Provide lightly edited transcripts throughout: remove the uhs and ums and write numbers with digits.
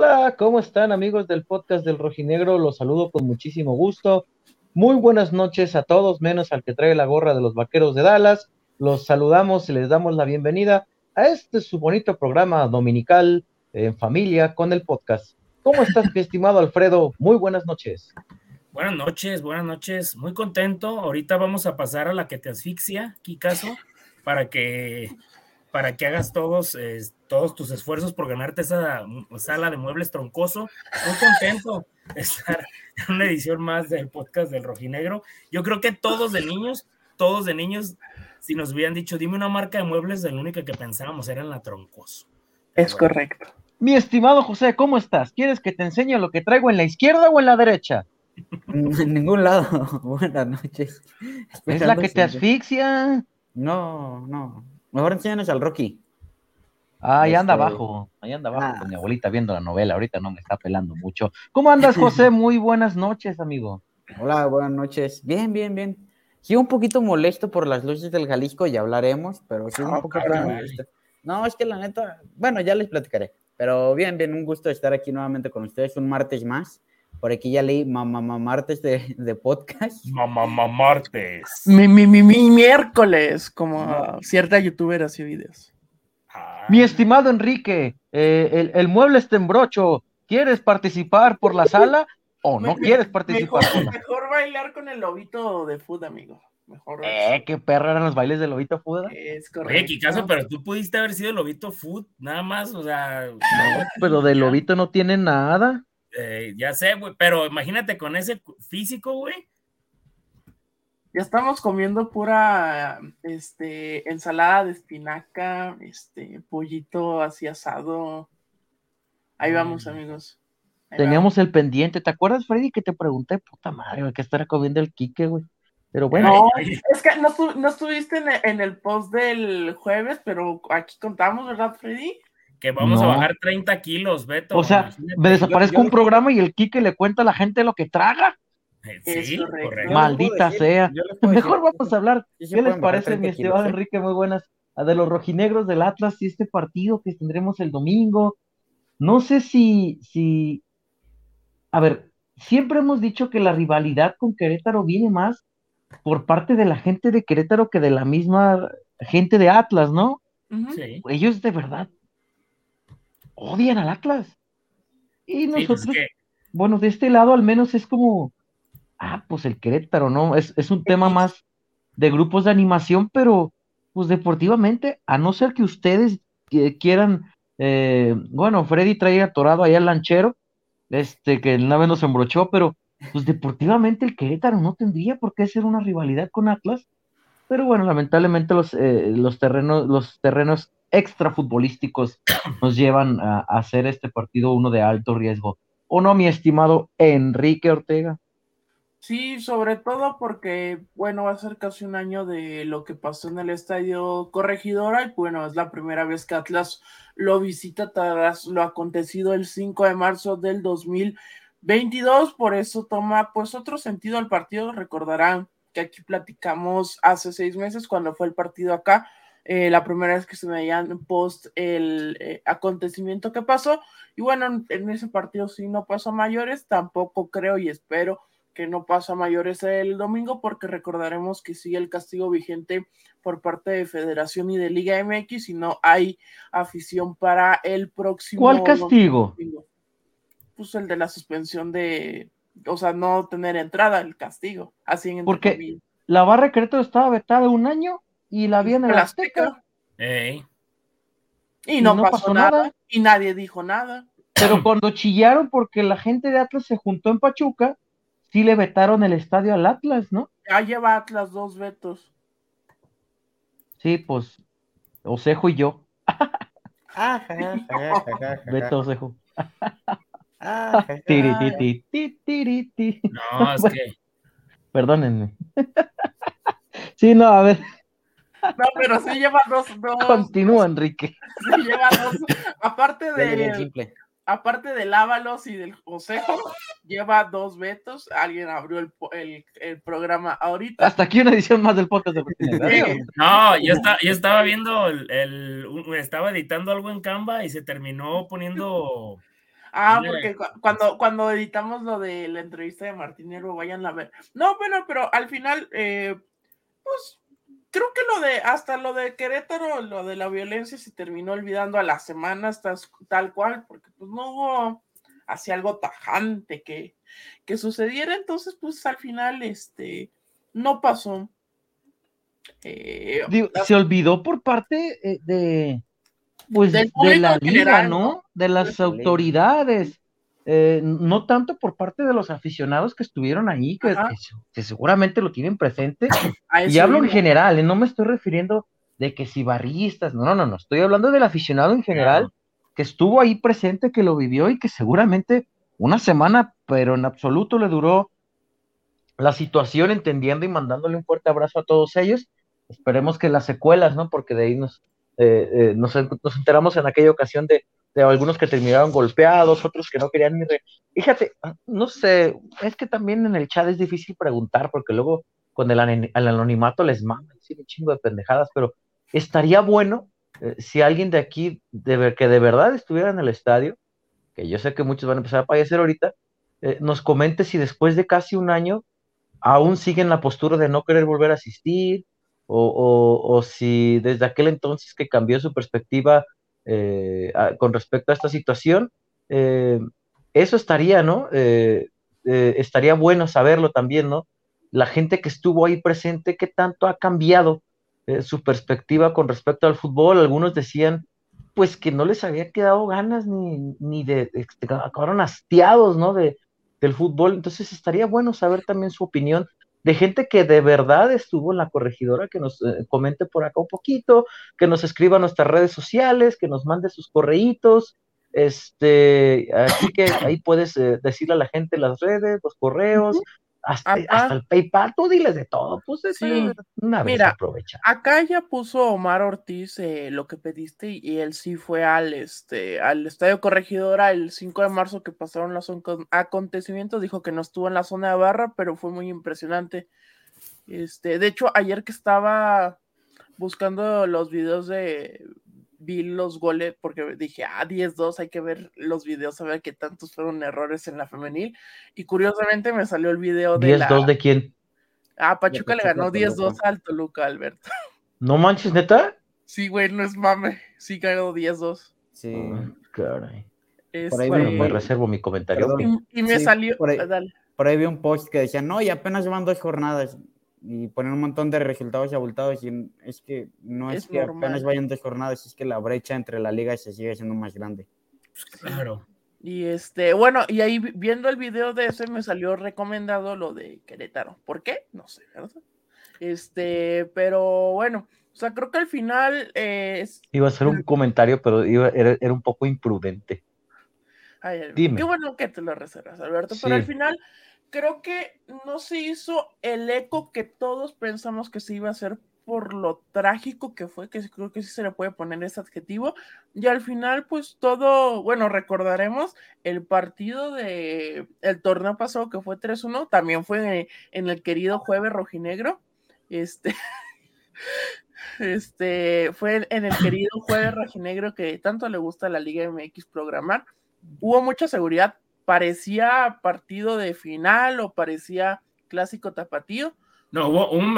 Hola, ¿cómo están amigos del podcast del Rojinegro? Los saludo con muchísimo gusto. Muy buenas noches a todos, menos al que trae la gorra de los Vaqueros de Dallas. Los saludamos y les damos la bienvenida a este su bonito programa dominical en familia con el podcast. ¿Cómo estás, mi estimado Alfredo? Muy buenas noches. Buenas noches, buenas noches. Muy contento. Ahorita vamos a pasar a la que te asfixia, Kikazo, para que hagas todos tus esfuerzos por ganarte esa sala de muebles troncoso. Muy contento de estar en una edición más del podcast del Rojinegro. Yo creo que todos de niños, si nos hubieran dicho, dime una marca de muebles, la única que pensábamos era en la troncoso. Es bueno. Correcto. Mi estimado José, ¿cómo estás? ¿Quieres que te enseñe lo que traigo en la izquierda o en la derecha? En ningún lado. Buenas noches. ¿Es la que te asfixia? No. Mejor enséñanos al Rocky. Ahí anda abajo con mi abuelita viendo la novela, ahorita no me está pelando mucho. ¿Cómo andas, José? Muy buenas noches, amigo. Hola, buenas noches. Bien. Sí, un poquito molesto por las luces del Jalisco, ya hablaremos, pero sí un poco molesto. No, es que la neta, bueno, ya les platicaré, pero bien, un gusto estar aquí nuevamente con ustedes, un martes más. Por aquí ya leí martes de podcast. Martes. Mi miércoles, como cierta youtuber hace videos. Mi estimado Enrique, el mueble está en brocho. ¿Quieres participar por la sala o no quieres participar? Mejor bailar con el lobito de food, amigo. Mejor. Qué perra eran los bailes del lobito food. Es correcto. Oye, Kikazo, pero tú pudiste haber sido lobito food, nada más, o sea. No, pero de lobito no tiene nada. Ya sé, güey, pero imagínate con ese físico, güey. Ya estamos comiendo pura ensalada de espinaca, pollito así asado. Ahí vamos, amigos. Teníamos el pendiente, ¿te acuerdas, Freddy, que te pregunté, puta madre, que estará comiendo el Quique, güey? Pero bueno. No, es que no estuviste en el post del jueves, pero aquí contamos, ¿verdad, Freddy? Que vamos a bajar 30 kilos, Beto. O sea, me desaparezco un programa y el Quique le cuenta a la gente lo que traga. Sí, correcto. Maldita sea. Mejor vamos a hablar. ¿Qué les parece, mi estimado Enrique? Muy buenas. De los rojinegros del Atlas y este partido que tendremos el domingo. No sé si... A ver, siempre hemos dicho que la rivalidad con Querétaro viene más por parte de la gente de Querétaro que de la misma gente de Atlas, ¿no? Uh-huh. Sí. Ellos de verdad odian al Atlas. Y nosotros, sí, bueno, de este lado al menos es como, pues el Querétaro, ¿no? Es un tema más de grupos de animación, pero pues deportivamente, a no ser que ustedes quieran, bueno, Freddy traía atorado allá al lanchero, que el nave nos embrochó, pero pues deportivamente el Querétaro no tendría por qué ser una rivalidad con Atlas, pero bueno, lamentablemente los terrenos extrafutbolísticos nos llevan a hacer este partido uno de alto riesgo. ¿O no, mi estimado Enrique Ortega? Sí, sobre todo porque, bueno, va a ser casi un año de lo que pasó en el Estadio Corregidora y, bueno, es la primera vez que Atlas lo visita tras lo acontecido el 5 de marzo del 2022, por eso toma, pues, otro sentido al partido. Recordarán que aquí platicamos hace 6 meses cuando fue el partido acá, la primera vez que se veían post el acontecimiento que pasó, y bueno, en ese partido sí no pasó a mayores, tampoco creo y espero que no pasa a mayores el domingo, porque recordaremos que sigue el castigo vigente por parte de Federación y de Liga MX, y no hay afición para el próximo. ¿Cuál castigo? Domingo. Pues el de la suspensión de, o sea, no tener entrada, el castigo. Así en porque camino. La barra de Querétaro estaba vetada 1 año, y la vi en el Azteca. Y no pasó nada, y nadie dijo nada. Pero cuando chillaron porque la gente de Atlas se juntó en Pachuca, sí le vetaron el estadio al Atlas, ¿no? Ya lleva Atlas 2 vetos. Sí, pues, Osejo y yo. Beto Osejo. No, es que... Perdónenme. Sí, no, a ver... No, pero sí lleva dos. Continúa, Enrique. Sí lleva 2. Aparte del Ábalos y del Osejo, lleva 2 vetos. Alguien abrió el programa ahorita. Hasta aquí una edición más del podcast. De no, yo estaba viendo estaba editando algo en Canva y se terminó poniendo Ah, porque cuando editamos lo de la entrevista de Martín Nervo, vayan a ver. No, bueno, pero al final, pues creo que lo de Querétaro, lo de la violencia se terminó olvidando a las semanas tal cual, porque pues no hubo así algo tajante que sucediera, entonces pues al final no pasó. Digo, se olvidó por parte de la liga, ¿no? De las autoridades, no tanto por parte de los aficionados que estuvieron ahí, que seguramente lo tienen presente, y hablo en general, no me estoy refiriendo de que si barristas, no, estoy hablando del aficionado en general, que estuvo ahí presente, que lo vivió y que seguramente una semana, pero en absoluto le duró la situación, entendiendo y mandándole un fuerte abrazo a todos ellos. Esperemos que las secuelas, ¿no? Porque de ahí nos enteramos en aquella ocasión de algunos que terminaron golpeados, otros que no querían ni... Fíjate, no sé, es que también en el chat es difícil preguntar, porque luego con el anonimato les maman, sí, un chingo de pendejadas, pero estaría bueno si alguien de aquí, que de verdad estuviera en el estadio, que yo sé que muchos van a empezar a padecer ahorita, nos comente si después de casi un año aún siguen la postura de no querer volver a asistir, o si desde aquel entonces que cambió su perspectiva con respecto a esta situación, eso estaría, ¿no? Estaría bueno saberlo también, ¿no? La gente que estuvo ahí presente, ¿qué tanto ha cambiado su perspectiva con respecto al fútbol? Algunos decían, pues, que no les había quedado ganas ni acabaron hastiados, ¿no?, del fútbol. Entonces estaría bueno saber también su opinión de gente que de verdad estuvo en la corregidora, que nos comente por acá un poquito, que nos escriba a nuestras redes sociales, que nos mande sus correitos, así que ahí puedes decirle a la gente las redes, los correos, hasta el PayPal, tú diles de todo, pues sí. Una vez aprovecha. Acá ya puso Omar Ortiz lo que pediste, y él sí fue al Estadio Corregidora el 5 de marzo que pasaron los acontecimientos, dijo que no estuvo en la zona de barra, pero fue muy impresionante. De hecho, ayer que estaba buscando los videos vi los goles, porque dije, 10-2, hay que ver los videos, a ver qué tantos fueron errores en la femenil, y curiosamente me salió el video de 10-2 ¿de quién? Pachuca le ganó 10-2 al Toluca, Alberto. ¿No manches, neta? Sí, güey, no es mame, sí ganó 10-2. Sí. Caray. Por ahí me reservo mi comentario. Perdón. Y me salió, por ahí vi un post que decía, no, y apenas llevan 2 jornadas, y poner un montón de resultados abultados, y es que no es que normal. Apenas vayan 2 jornadas, es que la brecha entre la liga se sigue siendo más grande. Pues claro. Y bueno, y ahí viendo el video de ese me salió recomendado lo de Querétaro. ¿Por qué? No sé, ¿verdad? Pero bueno, o sea, creo que al final iba a ser un comentario, pero era un poco imprudente. Ay, dime. Qué bueno que te lo reservas, Alberto, sí. Pero al final creo que no se hizo el eco que todos pensamos que se iba a hacer por lo trágico que fue, que creo que sí se le puede poner ese adjetivo, y al final pues todo, bueno, recordaremos el partido del torneo pasado que fue 3-1, también fue en el querido Jueves Rojinegro, fue en el querido Jueves Rojinegro que tanto le gusta a la Liga MX programar, hubo mucha seguridad, parecía partido de final o parecía clásico tapatío. No, hubo un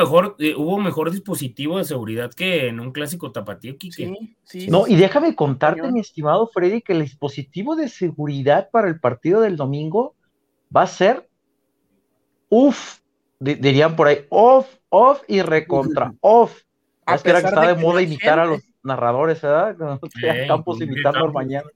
mejor dispositivo de seguridad que en un clásico tapatío, Quique. Sí, no, y déjame contarte, mi estimado Freddy, que el dispositivo de seguridad para el partido del domingo va a ser dirían por ahí, off y recontra, off. Es que está de moda imitar a los narradores, ¿verdad? Campos imitando mañana.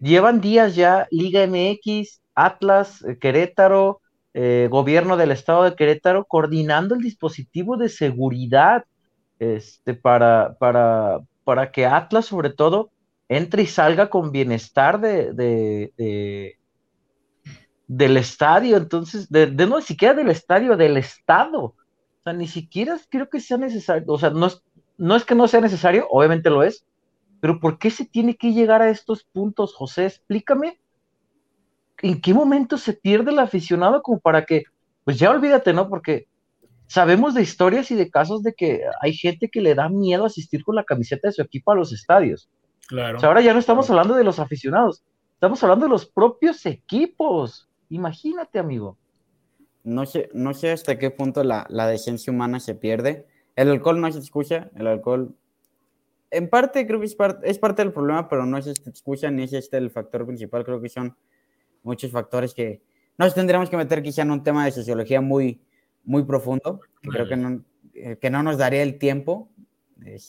Llevan días ya Liga MX, Atlas, Querétaro, gobierno del estado de Querétaro, coordinando el dispositivo de seguridad para que Atlas sobre todo entre y salga con bienestar del estadio, entonces no siquiera del estadio, del estado, o sea, ni siquiera creo que sea necesario, o sea, no es que no sea necesario, obviamente lo es. Pero ¿por qué se tiene que llegar a estos puntos, José? Explícame, ¿en qué momento se pierde el aficionado como para que, pues ya olvídate, ¿no? Porque sabemos de historias y de casos de que hay gente que le da miedo asistir con la camiseta de su equipo a los estadios. Claro. O sea, ahora ya no estamos hablando de los aficionados, estamos hablando de los propios equipos. Imagínate, amigo. No sé hasta qué punto la decencia humana se pierde. El alcohol no es excusa, el alcohol... En parte creo que es parte del problema, pero no es esta excusa ni es este el factor principal. Creo que son muchos factores que nos tendríamos que meter quizá en un tema de sociología muy, muy profundo. Creo que no nos daría el tiempo. De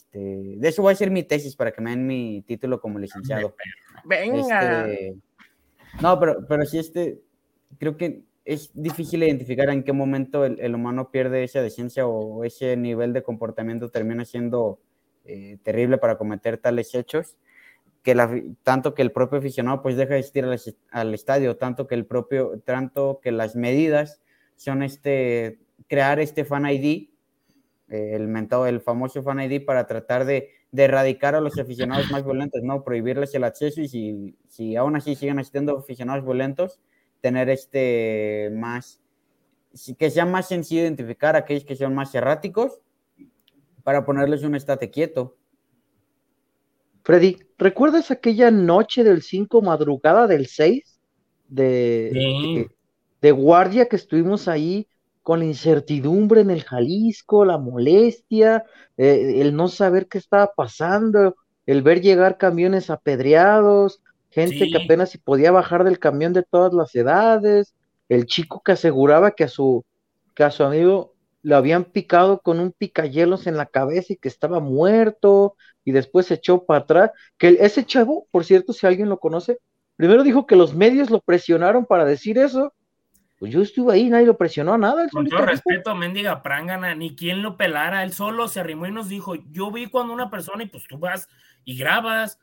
eso voy a hacer mi tesis para que me den mi título como licenciado. Venga. No, pero sí, creo que es difícil identificar en qué momento el humano pierde esa decencia o ese nivel de comportamiento termina siendo... terrible para cometer tales hechos, que tanto que el propio aficionado pues deja de asistir al estadio, tanto que las medidas son crear fan ID, el famoso fan ID, para tratar de erradicar a los aficionados más violentos, ¿no? Prohibirles el acceso, y si aún así siguen asistiendo aficionados violentos, tener que sea más sencillo identificar a aquellos que son más erráticos, para ponerles un estate quieto. Freddy, ¿recuerdas aquella noche del 5, madrugada del 6? De guardia, que estuvimos ahí con la incertidumbre en el Jalisco, la molestia, el no saber qué estaba pasando, el ver llegar camiones apedreados, gente que apenas si podía bajar del camión de todas las edades, el chico que aseguraba que a su amigo... lo habían picado con un picayelos en la cabeza y que estaba muerto, y después se echó para atrás, que ese chavo, por cierto, si alguien lo conoce, primero dijo que los medios lo presionaron para decir eso. Pues yo estuve ahí, nadie lo presionó a nada. Con todo respeto, mendiga prángana, ni quien lo pelara, él solo se arrimó y nos dijo, yo vi cuando una persona, y pues tú vas y grabas,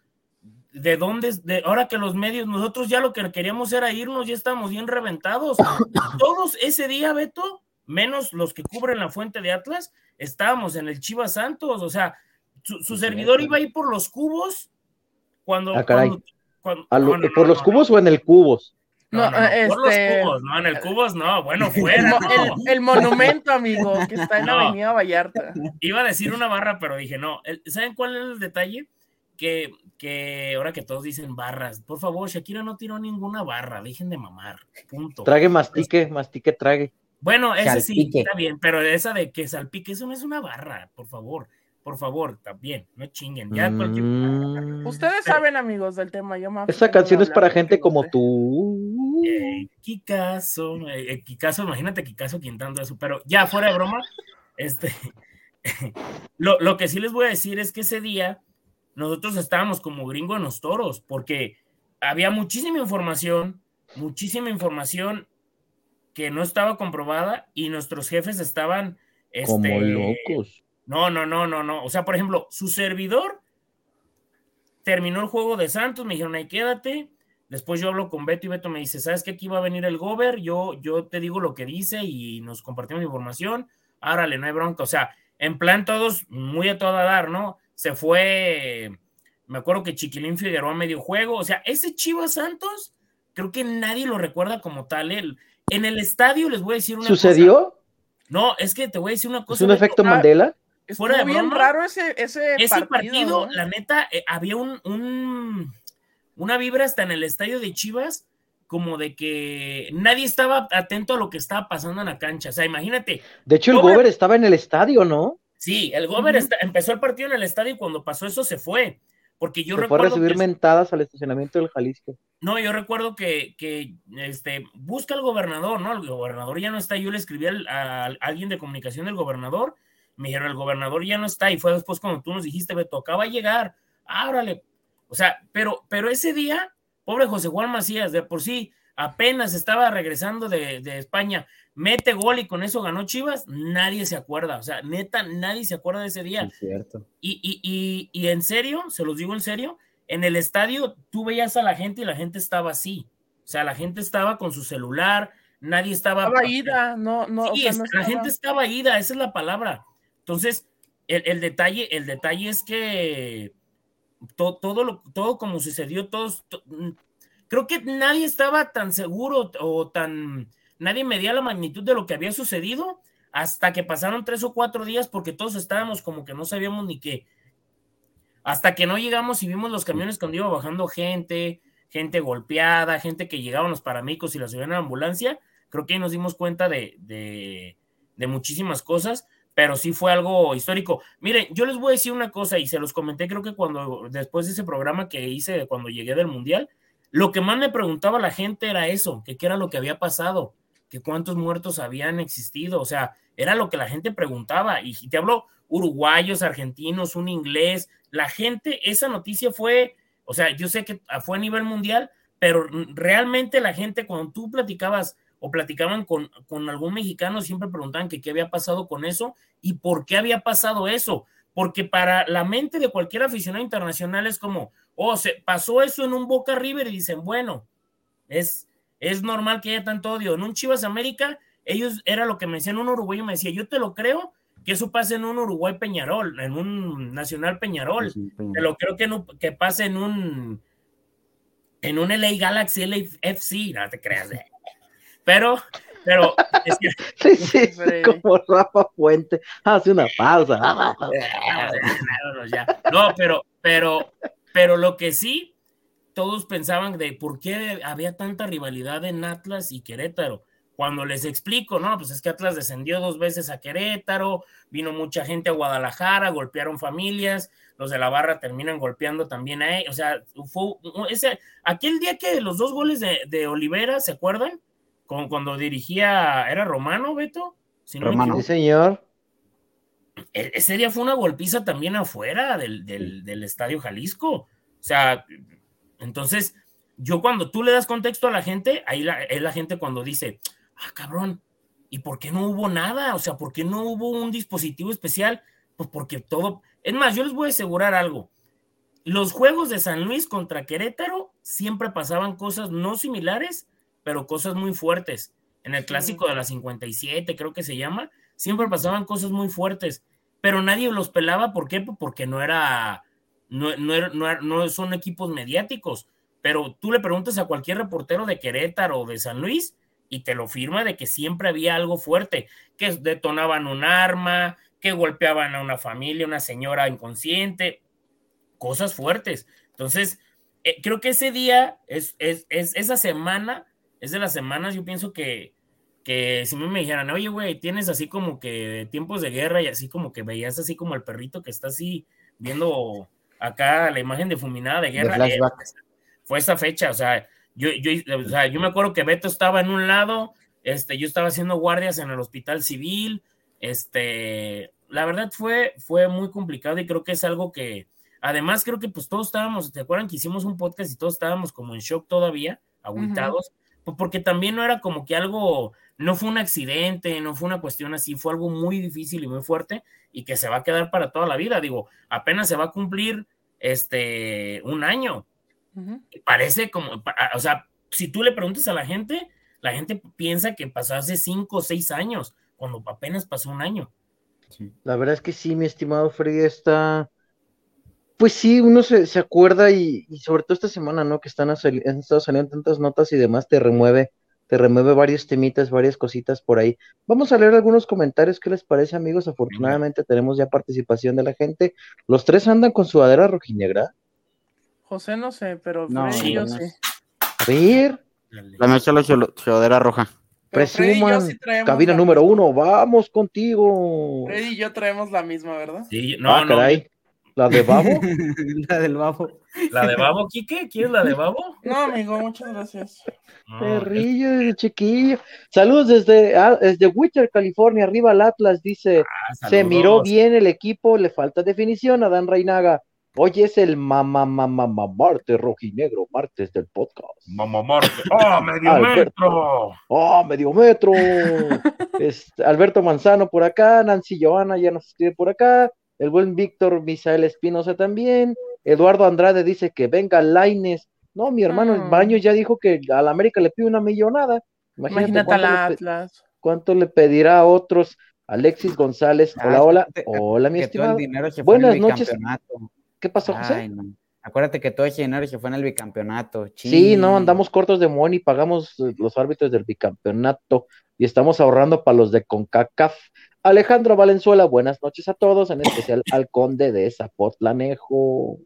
¿de dónde? Ahora que los medios, nosotros ya lo que queríamos era irnos, ya estábamos bien reventados. Todos ese día, Beto, menos los que cubren la fuente de Atlas, estábamos en el Chivas Santos, o sea, su servidor iba ahí por los cubos, ¿Por los cubos o en el cubos? No, por los cubos, no, en el cubos no, bueno, fuera. El monumento, amigo, que está en la avenida Vallarta. Iba a decir una barra, pero dije no. ¿Saben cuál es el detalle? Que ahora que todos dicen barras, por favor, Shakira no tiró ninguna barra, dejen de mamar, punto. Trague, mastique, trague. Bueno, ese salpique. Sí, está bien, pero esa de que salpique, eso no es una barra, por favor, también, no chinguen. Ya ustedes saben, amigos, del tema. Esa canción es para gente como tú. Kikazo, imagínate Kikazo quintando eso, pero ya fuera de broma, lo que sí les voy a decir es que ese día nosotros estábamos como gringo en los toros, porque había muchísima información, que no estaba comprobada, y nuestros jefes estaban... como locos. No. O sea, por ejemplo, su servidor terminó el juego de Santos, me dijeron, ahí quédate. Después yo hablo con Beto, y Beto me dice, ¿sabes que aquí va a venir el gober? Yo te digo lo que dice, y nos compartimos información. Árale, no hay bronca. O sea, en plan todos muy a toda dar, ¿no? Se fue... Me acuerdo que Chiquilín Figueroa medio juego. O sea, ese Chivas Santos, creo que nadie lo recuerda como tal, él... En el estadio les voy a decir una cosa. ¿Sucedió? No, es que te voy a decir una cosa. ¿Es un efecto Mandela? Fuera de broma, bien raro ese partido, ¿no? La neta, había una vibra hasta en el estadio de Chivas, como de que nadie estaba atento a lo que estaba pasando en la cancha. O sea, imagínate. De hecho, el Gober estaba en el estadio, ¿no? Sí, el Gober empezó el partido en el estadio, y cuando pasó eso se fue. Porque yo recuerdo. Fue a recibir mentadas al estacionamiento del Jalisco. No, yo recuerdo que busca al gobernador, ¿no? El gobernador ya no está. Yo le escribí a alguien de comunicación del gobernador. Me dijeron, el gobernador ya no está. Y fue después cuando tú nos dijiste, Beto, acaba de llegar. Árale. O sea, pero ese día, pobre José Juan Macías, de por sí, apenas estaba regresando de España, mete gol y con eso ganó Chivas, nadie se acuerda, o sea, neta, nadie se acuerda de ese día. Es cierto. Y en serio, se los digo en serio, en el estadio tú veías a la gente y la gente estaba así, o sea, la gente estaba con su celular, nadie estaba... Estaba ida, no. Sí, o sea, no estaba... La gente estaba ida, esa es la palabra. Entonces, el detalle es que todo como sucedió, creo que nadie estaba tan seguro o tan... Nadie medía la magnitud de lo que había sucedido hasta que pasaron 3 o 4 días, porque todos estábamos como que no sabíamos ni qué. hasta que no llegamos y vimos los camiones cuando iba bajando gente golpeada, gente que llegaban los paramédicos y la subían a la ambulancia. Creo que ahí nos dimos cuenta de muchísimas cosas, pero sí fue algo histórico. Miren, yo les voy a decir una cosa y se los comenté, creo que cuando después de ese programa que hice cuando llegué del Mundial, lo que más me preguntaba la gente era eso, que qué era lo que había pasado, que cuántos muertos habían existido, o sea, era lo que la gente preguntaba, y te hablo uruguayos, argentinos, un inglés, la gente, esa noticia fue, o sea, yo sé que fue a nivel mundial, pero realmente la gente cuando tú platicabas o platicaban con algún mexicano siempre preguntaban que qué había pasado con eso y por qué había pasado eso, porque para la mente de cualquier aficionado internacional es como, se pasó eso en un Boca River y dicen, bueno, es normal que haya tanto odio. En un Chivas América, ellos era lo que me decían, un uruguayo me decía, yo te lo creo que eso pase en un Uruguay Peñarol, en un Nacional Peñarol, sí. Te lo creo que pase en un LA Galaxy, LA FC, no te creas, pero es que... sí, como Rafa Puente, hace una pausa. No, pero lo que sí, todos pensaban de por qué había tanta rivalidad en Atlas y Querétaro. Cuando les explico, no, pues es que Atlas descendió 2 veces a Querétaro, vino mucha gente a Guadalajara, golpearon familias, los de la barra terminan golpeando también a ellos. O sea, aquel día que los 2 goles de Olivera, ¿se acuerdan? Cuando dirigía, ¿era Romano, Beto? Si no Romano, sí, señor. Ese día fue una golpiza también afuera del Estadio Jalisco. O sea, entonces, yo cuando tú le das contexto a la gente, ahí es la gente cuando dice, cabrón, ¿y por qué no hubo nada? O sea, ¿por qué no hubo un dispositivo especial? Pues porque todo... Es más, yo les voy a asegurar algo. Los juegos de San Luis contra Querétaro siempre pasaban cosas no similares, pero cosas muy fuertes. En el clásico de la 57, creo que se llama, siempre pasaban cosas muy fuertes, pero nadie los pelaba. ¿Por qué? Porque no son equipos mediáticos, pero tú le preguntas a cualquier reportero de Querétaro o de San Luis y te lo firma de que siempre había algo fuerte, que detonaban un arma, que golpeaban a una familia, una señora inconsciente, cosas fuertes. Entonces, creo que ese día, esa semana, es de las semanas, yo pienso que si me dijeran, oye, güey, tienes así como que tiempos de guerra y así como que veías así como el perrito que está así viendo acá la imagen difuminada de guerra. Fue esa fecha, o sea, yo me acuerdo que Beto estaba en un lado, yo estaba haciendo guardias en el hospital civil, la verdad fue muy complicado y creo que es algo que, además creo que pues todos estábamos, ¿te acuerdan que hicimos un podcast y todos estábamos como en shock todavía, agüitados? Uh-huh. Porque también no era como que algo, no fue un accidente, no fue una cuestión así, fue algo muy difícil y muy fuerte y que se va a quedar para toda la vida, digo, apenas se va a cumplir 1 año. Uh-huh. Parece como, o sea, si tú le preguntas a la gente piensa que pasó hace 5 o 6 años, cuando apenas pasó 1 año. Sí. La verdad es que sí, mi estimado Freddy, pues sí, uno se acuerda y sobre todo esta semana, ¿no? Que han estado saliendo tantas notas y demás, te remueve varios temitas, varias cositas por ahí. Vamos a leer algunos comentarios, ¿qué les parece, amigos? Afortunadamente tenemos ya participación de la gente. ¿Los tres andan con sudadera rojinegra? José no sé, pero no, Freddy yo sé. A ver. La noche la sudadera roja. Presuman, sí cabina número 1, vamos contigo. Freddy y yo traemos la misma, ¿verdad? Sí, no. Caray. ¿La de Babo? La del Babo. ¿La de Babo, Quique? ¿Quieres la de Babo? No, amigo, muchas gracias. Perrillo, chiquillo. Saludos desde Whittier, California, arriba el Atlas, dice. Se miró bien el equipo, le falta definición a Dan Reinaga. Hoy es el Martes Rojinegro, martes del podcast. Martes. ¡Oh, medio metro! ¡Oh, medio metro! Alberto Manzano por acá, Nancy Joana ya nos escribe por acá. El buen Víctor Misael Espinosa también. Eduardo Andrade dice que venga Lainez. No, mi hermano, el Baño ya dijo que a la América le pide 1 millonada. Imagínate cuánto al Atlas. ¿Cuánto le pedirá a otros? Alexis González. Hola, mi estimado. Buenas noches. ¿Qué pasó, José? Ay, no. Acuérdate que todo ese dinero se fue en el bicampeonato. Ching. Sí, no, andamos cortos de money, pagamos los árbitros del bicampeonato y estamos ahorrando para los de CONCACAF. Alejandro Valenzuela, buenas noches a todos, en especial al conde de Zapotlanejo.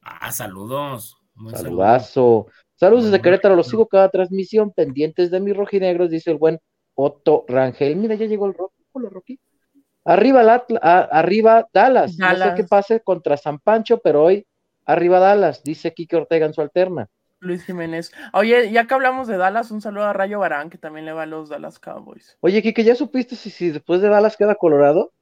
Ah, saludos. Saludazo. Saludos desde Querétaro, los sigo cada transmisión, pendientes de mis rojinegros, dice el buen Otto Rangel. Mira, ya llegó el rojo, hola Rocky. Arriba, arriba Dallas. No sé qué pase contra San Pancho, pero hoy arriba Dallas, dice Quique Ortega en su alterna. Luis Jiménez. Oye, ya que hablamos de Dallas, un saludo a Rayo Barán, que también le va a los Dallas Cowboys. Oye, Quique, ¿ya supiste si después de Dallas queda Colorado?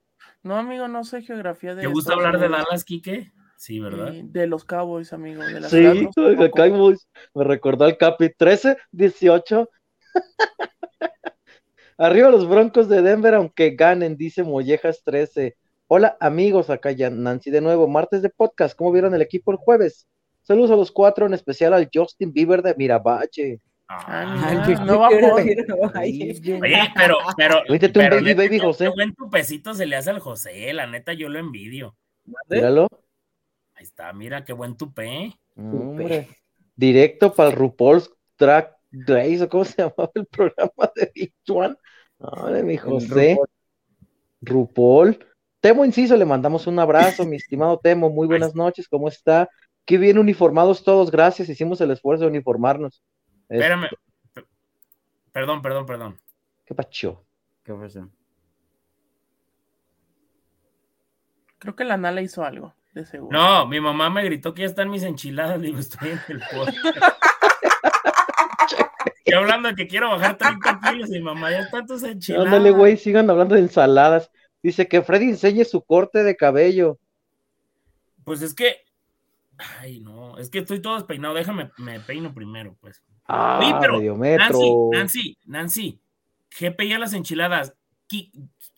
No, amigo, no sé geografía de... ¿Te gusta hablar de Dallas, Quique? Sí, ¿verdad? Sí, de los Cowboys, amigo. De las sí, de Cowboys. Me recordó al Capi. 13-18. Arriba los Broncos de Denver, aunque ganen, dice Mollejas 13. Hola, amigos, acá ya Nancy de nuevo. Martes de podcast, ¿cómo vieron el equipo el jueves? Saludos a los cuatro, en especial al Justin Bieber de Miravalle. No va a poder. Oye, pero baby, baby, José. Qué buen tupecito se le hace al José, la neta, yo lo envidio. Míralo. Ahí está, mira, qué buen tupé. Hombre. Directo para el RuPaul's Track Race, ¿cómo se llamaba el programa de Big Juan? Hombre, mi José. RuPaul. Temo Inciso, le mandamos un abrazo, mi estimado Temo, muy buenas noches, ¿cómo está? Qué bien uniformados todos, gracias, hicimos el esfuerzo de uniformarnos. Espérame, perdón. ¿Qué pacho? ¿Qué pasó? Creo que la Nala hizo algo, de seguro. No, mi mamá me gritó que ya están mis enchiladas, digo, estoy en el podcast. Estoy hablando de que quiero bajar 30 kilos y mamá, ya están tus enchiladas. Ándale, güey, sigan hablando de ensaladas. Dice que Freddy enseñe su corte de cabello. Pues es que... Ay, no, es que estoy todo despeinado, déjame, me peino primero, pues. Ah, sí, pero medio metro. Nancy, Jepe ya las enchiladas,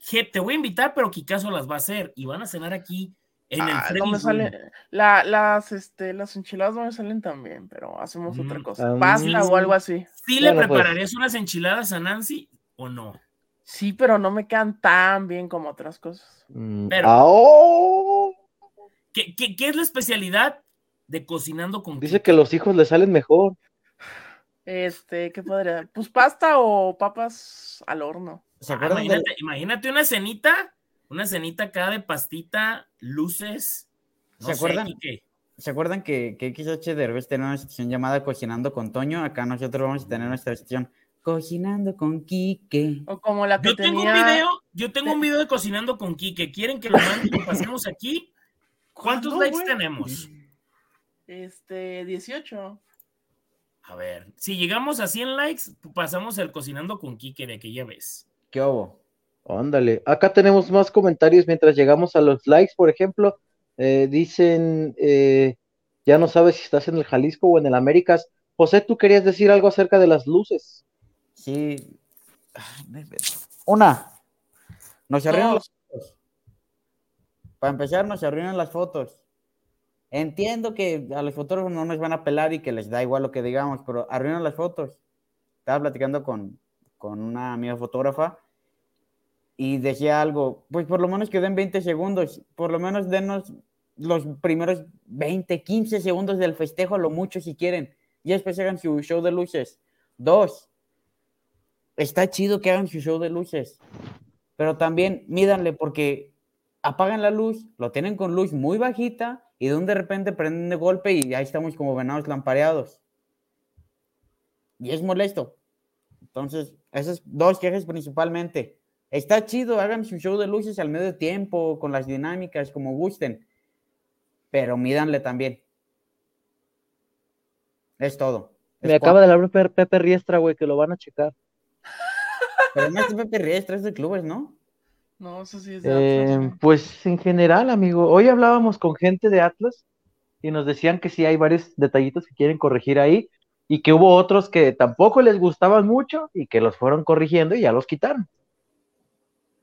Jepe, te voy a invitar, pero Kikazo las va a hacer, y van a cenar aquí en el Freddy's. No me salen, las enchiladas no me salen tan bien, pero hacemos otra cosa, pasta o algo así. ¿Sí le prepararías unas enchiladas a Nancy o no? Sí, pero no me quedan tan bien como otras cosas. Pero... ¡Oh! ¿Qué es la especialidad de cocinando con... Dice que los hijos le salen mejor. ¿Qué podría dar? Pues pasta o papas al horno. Imagínate una cenita acá de pastita, luces. No ¿Se sé, acuerdan? ¿Se acuerdan que XH Derbez tenía una sección llamada Cocinando con Toño? Acá nosotros vamos a tener nuestra sección Cocinando con Quique. O como la que yo tengo un video de Cocinando con Quique. ¿Quieren que lo manden y lo pasemos aquí? ¿Cuántos likes tenemos? 18. A ver, si llegamos a 100 likes, pasamos el Cocinando con Quique de aquella vez. ¿Qué hubo? Ándale, acá tenemos más comentarios mientras llegamos a los likes, por ejemplo, dicen, ya no sabes si estás en el Jalisco o en el Américas. José, tú querías decir algo acerca de las luces. Sí. Una. Nos arreglan los... Para empezar, nos arruinan las fotos. Entiendo que a los fotógrafos no nos van a pelar y que les da igual lo que digamos, pero arruinan las fotos. Estaba platicando con una amiga fotógrafa y decía algo, pues por lo menos que den 20 segundos, por lo menos denos los primeros 20, 15 segundos del festejo, lo mucho si quieren, y después hagan su show de luces. 2, está chido que hagan su show de luces, pero también mídanle porque... apagan la luz, lo tienen con luz muy bajita y de repente prenden de golpe y ahí estamos como venados lampareados. Y es molesto. Entonces, esas dos quejas principalmente. Está chido, hagan su show de luces al medio tiempo, con las dinámicas, como gusten. Pero mídanle también. Es todo. Acaba de hablar Pepe Riestra, güey, que lo van a checar. Pero no es Pepe Riestra, es de clubes, ¿no? No, eso sí es de Atlas, ¿no? Pues en general, amigo, hoy hablábamos con gente de Atlas y nos decían que sí hay varios detallitos que quieren corregir ahí y que hubo otros que tampoco les gustaban mucho y que los fueron corrigiendo y ya los quitaron.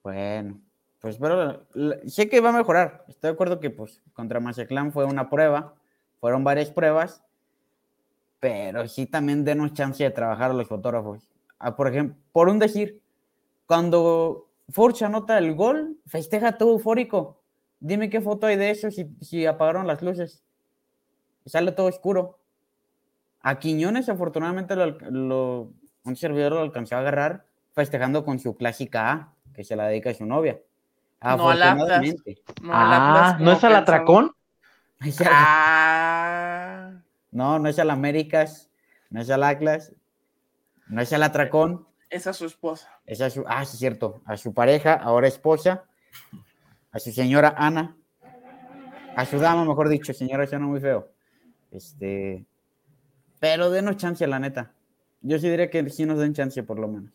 Bueno, pues pero sé que va a mejorar. Estoy de acuerdo que pues contra Mazatlán fue una prueba, fueron varias pruebas, pero sí también denos chance de trabajar a los fotógrafos. Por ejemplo, por un decir, cuando... Furch anota el gol, festeja todo eufórico. Dime qué foto hay de eso si apagaron las luces. Sale todo oscuro. A Quiñones, afortunadamente, un servidor lo alcanzó a agarrar festejando con su clásica A, que se la dedica a su novia. Afortunadamente. ¿No es al Atracón? No, no es al Américas, no es al Atlas, no es al Atracón. Es a su esposa. Es a su, sí, es cierto, a su pareja, ahora esposa, a su señora Ana, a su dama, mejor dicho, señora Ana, muy feo. Pero denos chance, la neta. Yo sí diría que sí nos den chance, por lo menos.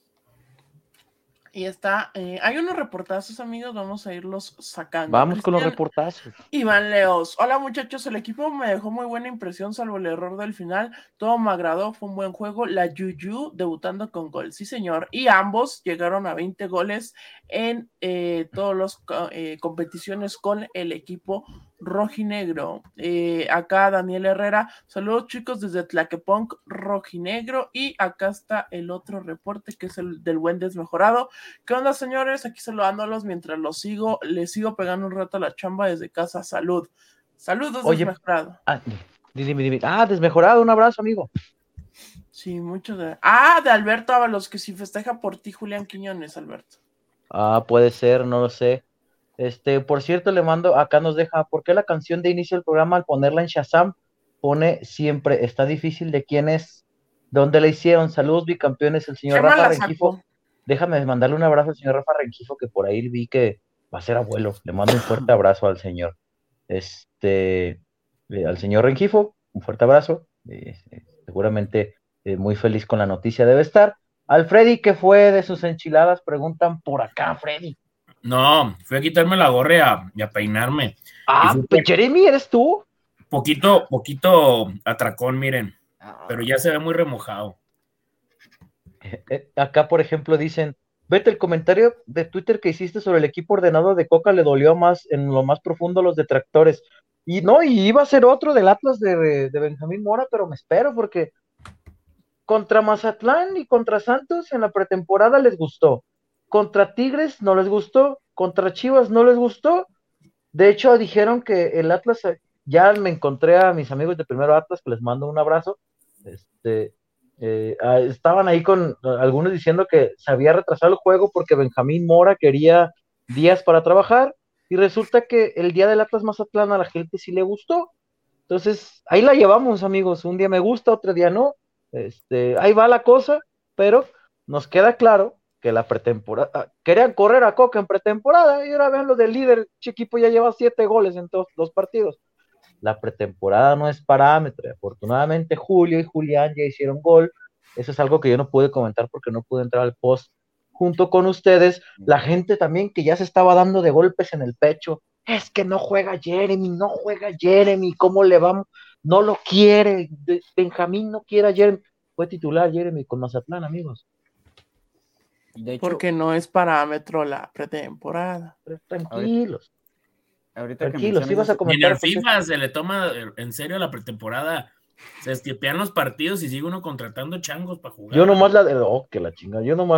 Y está, hay unos reportazos, amigos, vamos a irlos sacando. Vamos con los reportazos. Iván Leos, hola muchachos, el equipo me dejó muy buena impresión, salvo el error del final, todo me agradó, fue un buen juego, la Yuyu debutando con gol, sí señor, y ambos llegaron a 20 goles en todas las competiciones con el equipo rojinegro. Acá Daniel Herrera, saludos chicos desde Tlaqueponc, rojinegro, y acá está el otro reporte que es el del buen desmejorado. ¿Qué onda señores? Aquí saludándolos mientras los sigo, les sigo pegando un rato a la chamba desde casa, salud. Saludos. Oye, desmejorado. Dime. Desmejorado, un abrazo amigo. Sí, muchos gracias. De Alberto Ábalos, que si festeja por ti Julián Quiñones, Alberto. Puede ser, no lo sé. Por cierto, le mando, acá nos deja, ¿por qué la canción de inicio del programa al ponerla en Shazam pone siempre está difícil de quién es? ¿Dónde la hicieron? Saludos bicampeones, el señor Rafa Rengifo. Saco. Déjame mandarle un abrazo al señor Rafa Rengifo, que por ahí vi que va a ser abuelo. Le mando un fuerte abrazo al señor. Al señor Rengifo, un fuerte abrazo. Seguramente muy feliz con la noticia debe estar. Al Freddy, que fue de sus enchiladas, preguntan por acá, Freddy. No, fui a quitarme la gorra y a peinarme. Jeremy, ¿eres tú? Poquito atracón, miren. Pero ya se ve muy remojado. Acá, por ejemplo, dicen, vete, el comentario de Twitter que hiciste sobre el equipo ordenado de Coca le dolió más, en lo más profundo, a los detractores. Y no, y iba a ser otro del Atlas de Benjamín Mora, pero me espero porque contra Mazatlán y contra Santos en la pretemporada les gustó. Contra Tigres no les gustó, contra Chivas no les gustó. De hecho, dijeron que el Atlas, ya me encontré a mis amigos de Primero Atlas, que les mando un abrazo. Estaban ahí con algunos diciendo que se había retrasado el juego porque Benjamín Mora quería días para trabajar, y resulta que el día del Atlas Mazatlán a la gente sí le gustó. Entonces, ahí la llevamos, amigos. Un día me gusta, otro día no. Ahí va la cosa, pero nos queda claro que la pretemporada, querían correr a Coca en pretemporada, y ahora vean lo del líder, Chiquipo ya lleva 7 goles en todos los partidos. La pretemporada no es parámetro, afortunadamente Julio y Julián ya hicieron gol, eso es algo que yo no pude comentar porque no pude entrar al post junto con ustedes. La gente también que ya se estaba dando de golpes en el pecho, es que no juega Jeremy, ¿cómo le vamos? No lo quiere, Benjamín no quiere a Jeremy, fue titular Jeremy con Mazatlán, amigos. De hecho, porque no es parámetro la pretemporada. Tranquilos. Ahorita tranquilos, ibas a comentar. En el FIFA se le toma en serio la pretemporada. Se esquipean los partidos y sigue uno contratando changos para jugar. Yo nomás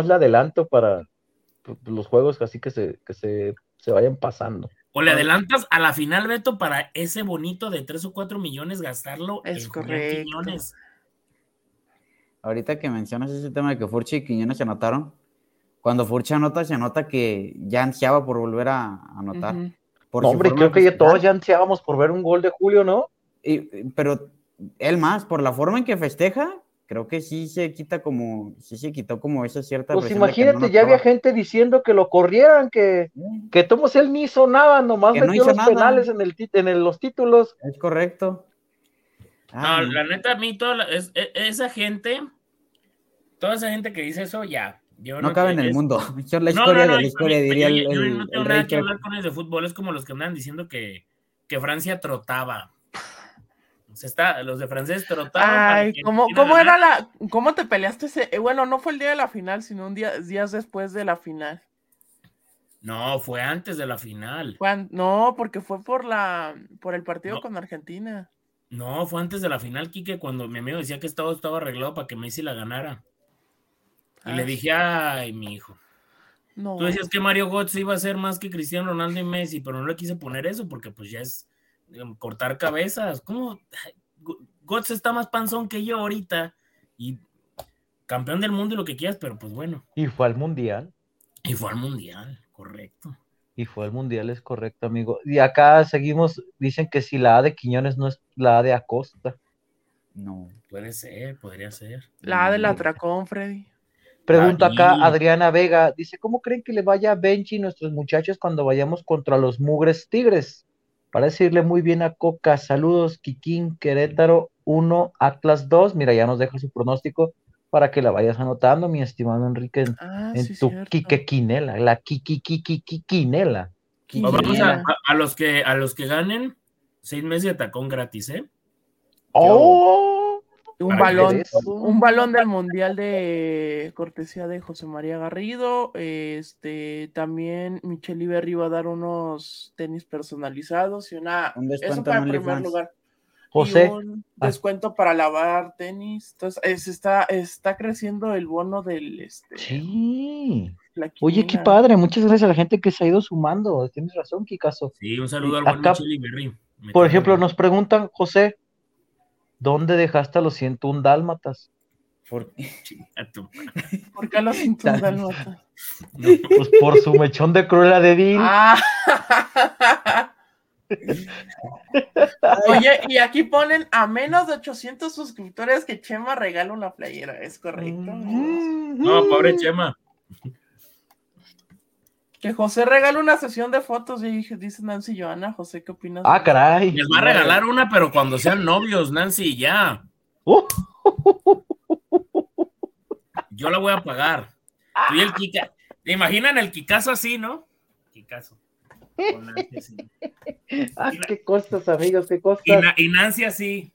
la adelanto para los juegos así que se vayan pasando. O le adelantas a la final, Beto, para ese bonito de 3 o 4 millones gastarlo. Es en correcto. Millones. Ahorita que mencionas ese tema de que Furchi y Quiñones se anotaron. Cuando Furcha anota, se anota que ya ansiaba por volver a anotar. Uh-huh. Hombre, creo que ya todos ya ansiábamos por ver un gol de Julio, ¿no? Pero él más, por la forma en que festeja, creo que sí se quitó como esa cierta... Pues imagínate, no ya había gente diciendo que lo corrieran, que Tomás él ni hizo nada, nomás metió penales en los títulos. Es correcto. No, la neta, a mí toda esa gente que dice eso, ya... Yo no cabe en el mundo. Yo la historia de la historia, diría el no tengo el nada que hablar con ellos de fútbol. Es como los que andan diciendo que Francia trotaba. Los de francés trotaban. Ay, ¿cómo te peleaste ese? Bueno, no fue el día de la final, sino días después de la final. No, fue antes de la final. No, porque fue por el partido con Argentina. No, fue antes de la final, Quique, cuando mi amigo decía que todo estaba arreglado para que Messi la ganara. Y le dije, ay, mi hijo. No. Tú decías que Mario Götze iba a ser más que Cristiano Ronaldo y Messi, pero no le quise poner eso porque pues ya es cortar cabezas. ¿Cómo? Götze está más panzón que yo ahorita y campeón del mundo y lo que quieras, pero pues bueno. Y fue al Mundial. Correcto. y fue el Mundial, es correcto, amigo. Y acá seguimos, dicen que si la A de Quiñones no es la A de Acosta. No, puede ser, podría ser. La A del atracón, Freddy. Pregunta acá Adriana Vega, dice, ¿cómo creen que le vaya a Benchi y nuestros muchachos cuando vayamos contra los mugres Tigres? Para decirle muy bien a Coca, saludos, Kikín, Querétaro 1, Atlas 2. Mira, ya nos deja su pronóstico para que la vayas anotando, mi estimado Enrique, en tu Quiquequinela, la Quiquinela. Vamos a los que ganen 6 meses de atacón gratis, ¿eh? ¡Oh! Un balón del Mundial de cortesía de José María Garrido. También Michelle Iberri va a dar unos tenis personalizados y un eso para el primer lugar. José, y un descuento para lavar tenis. Entonces está creciendo el bono del sí. Oye, qué padre, muchas gracias a la gente que se ha ido sumando. Tienes razón, Kikazo. Sí, un saludo al buen Michelle Iberri. Por ejemplo, nos preguntan, José, ¿dónde dejaste a los 101 dálmatas? ¿Por qué a los 101 dálmatas? No, pues por su mechón de Cruella de Vil. Oye, y aquí ponen a menos de 800 suscriptores que Chema regala una playera, ¿es correcto? No, pobre Chema. Que José regala una sesión de fotos, dice Nancy y Joana. José, ¿qué opinas? Ah, caray. Les va a regalar una, pero cuando sean novios, Nancy, ya. Yo la voy a pagar. Tú y el Kika. ¿Te imaginan el Kikazo así, no? Kikazo. Con Nancy así. Ah, qué costas, amigos, qué costas. Y Nancy así.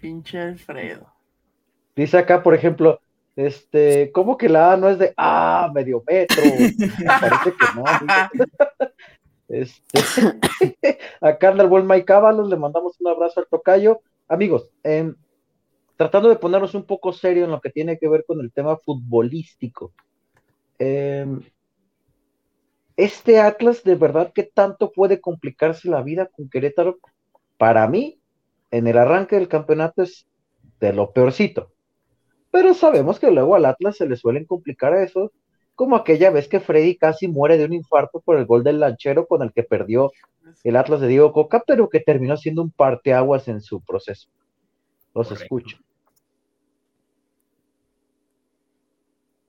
Pinche Alfredo. Dice acá, por ejemplo... ¿cómo que la A no es de medio metro? Parece que no. Acá anda el buen Mike Cábalos, le mandamos un abrazo al tocayo. Amigos, tratando de ponernos un poco serio en lo que tiene que ver con el tema futbolístico. Este Atlas, de verdad, ¿qué tanto puede complicarse la vida con Querétaro? Para mí, en el arranque del campeonato es de lo peorcito. Pero sabemos que luego al Atlas se le suelen complicar eso, como aquella vez que Freddy casi muere de un infarto por el gol del Lanchero con el que perdió el Atlas de Diego Coca, pero que terminó siendo un parteaguas en su proceso. Los correcto. Escucho.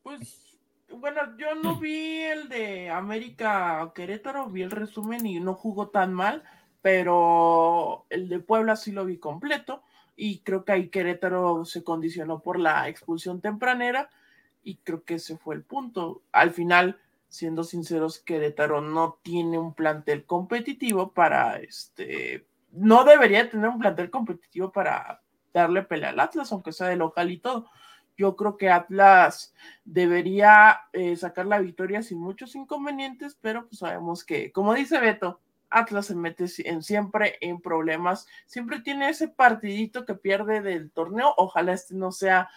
Pues, bueno, yo no vi el de América Querétaro, vi el resumen y no jugó tan mal, pero el de Puebla sí lo vi completo. Y creo que ahí Querétaro se condicionó por la expulsión tempranera y creo que ese fue el punto. Al final, siendo sinceros, Querétaro no tiene un plantel competitivo para no debería tener un plantel competitivo para darle pelea al Atlas, aunque sea de local y todo. Yo creo que Atlas debería sacar la victoria sin muchos inconvenientes, pero pues sabemos que, como dice Beto, Atlas se mete siempre en problemas, siempre tiene ese partidito que pierde del torneo, ojalá no sea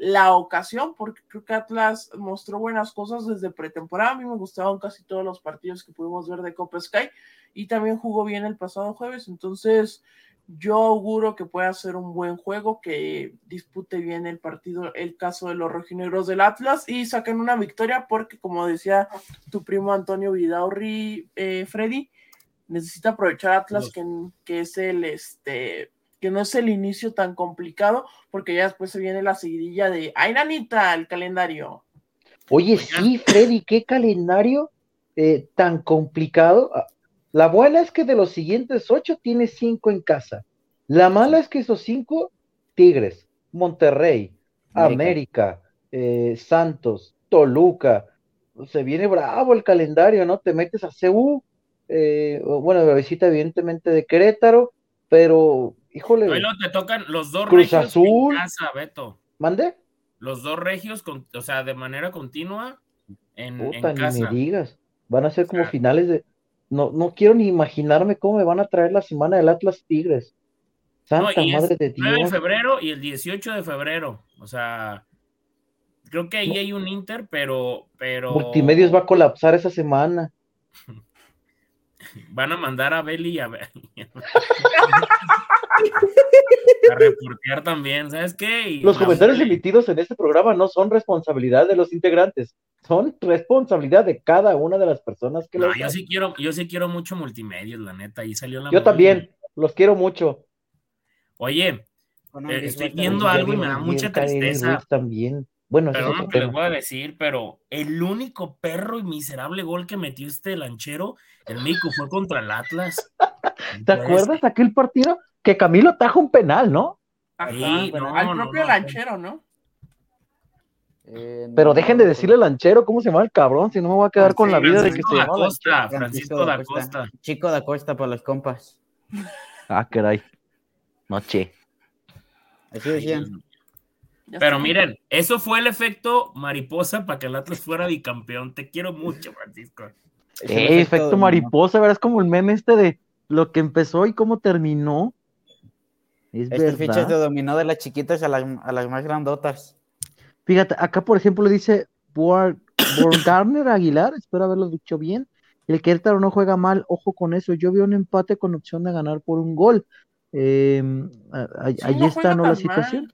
la ocasión, porque creo que Atlas mostró buenas cosas desde pretemporada, a mí me gustaban casi todos los partidos que pudimos ver de Copa Sky, y también jugó bien el pasado jueves, entonces yo auguro que pueda ser un buen juego, que dispute bien el partido, el caso de los rojinegros del Atlas y saquen una victoria porque, como decía tu primo Antonio Vidaurri, Freddy, necesita aprovechar Atlas que es que no es el inicio tan complicado, porque ya después se viene la seguidilla de ¡ay, nanita! El calendario. Oye, sí, Freddy, qué calendario tan complicado. La buena es que de los siguientes 8 tiene 5 en casa. La mala es que esos 5, Tigres, Monterrey, América, Santos, Toluca, se viene bravo el calendario, ¿no? Te metes a CU, la visita evidentemente de Querétaro, pero, híjole. Hoy te tocan los 2 Cruz regios Azul, en casa, Beto. ¿Mande? Los 2 regios, de manera continua en casa. Puta, ni me digas. Van a ser como finales de... No quiero ni imaginarme cómo me van a traer la semana del Atlas Tigres. Santa madre de Dios. El 9 de febrero y el 18 de febrero. O sea, creo que ahí hay un Inter, pero... Multimedios va a colapsar esa semana. Van a mandar a Beli y a... A reportear también, ¿sabes qué? Y los comentarios emitidos en este programa no son responsabilidad de los integrantes, son responsabilidad de cada una de las personas que lo... Yo sí quiero mucho Multimedios, la neta, ahí salió la... Yo también, los quiero mucho. Oye, estoy viendo algo y me da mucha tristeza. También. Bueno, perdón, no te lo voy a decir, pero el único perro y miserable gol que metió este lanchero, el Mico, fue contra el Atlas. ¿Te acuerdas de aquel partido? Que Camilo atajó un penal, ¿no? Sí, bueno, no, al propio lanchero, ¿no? Pero dejen de decirle lanchero, ¿cómo se llama el cabrón? Si no me voy a quedar con la vida Francisco de que se llama Costa, Francisco da Costa. Chico da Costa para los compas. Ah, caray. Noche. Así decían. Pero miren, eso fue el efecto mariposa para que el Atlas fuera bicampeón. Te quiero mucho, Francisco. Efecto mariposa, verás, como el meme este de lo que empezó y cómo terminó. Es verdad. Este ficha se dominó de las chiquitas a las más grandotas. Fíjate, acá por ejemplo dice Borgarner Aguilar, espero haberlo dicho bien. El Querétaro no juega mal, ojo con eso. Yo vi un empate con opción de ganar por un gol. Ahí está, ¿no? La situación.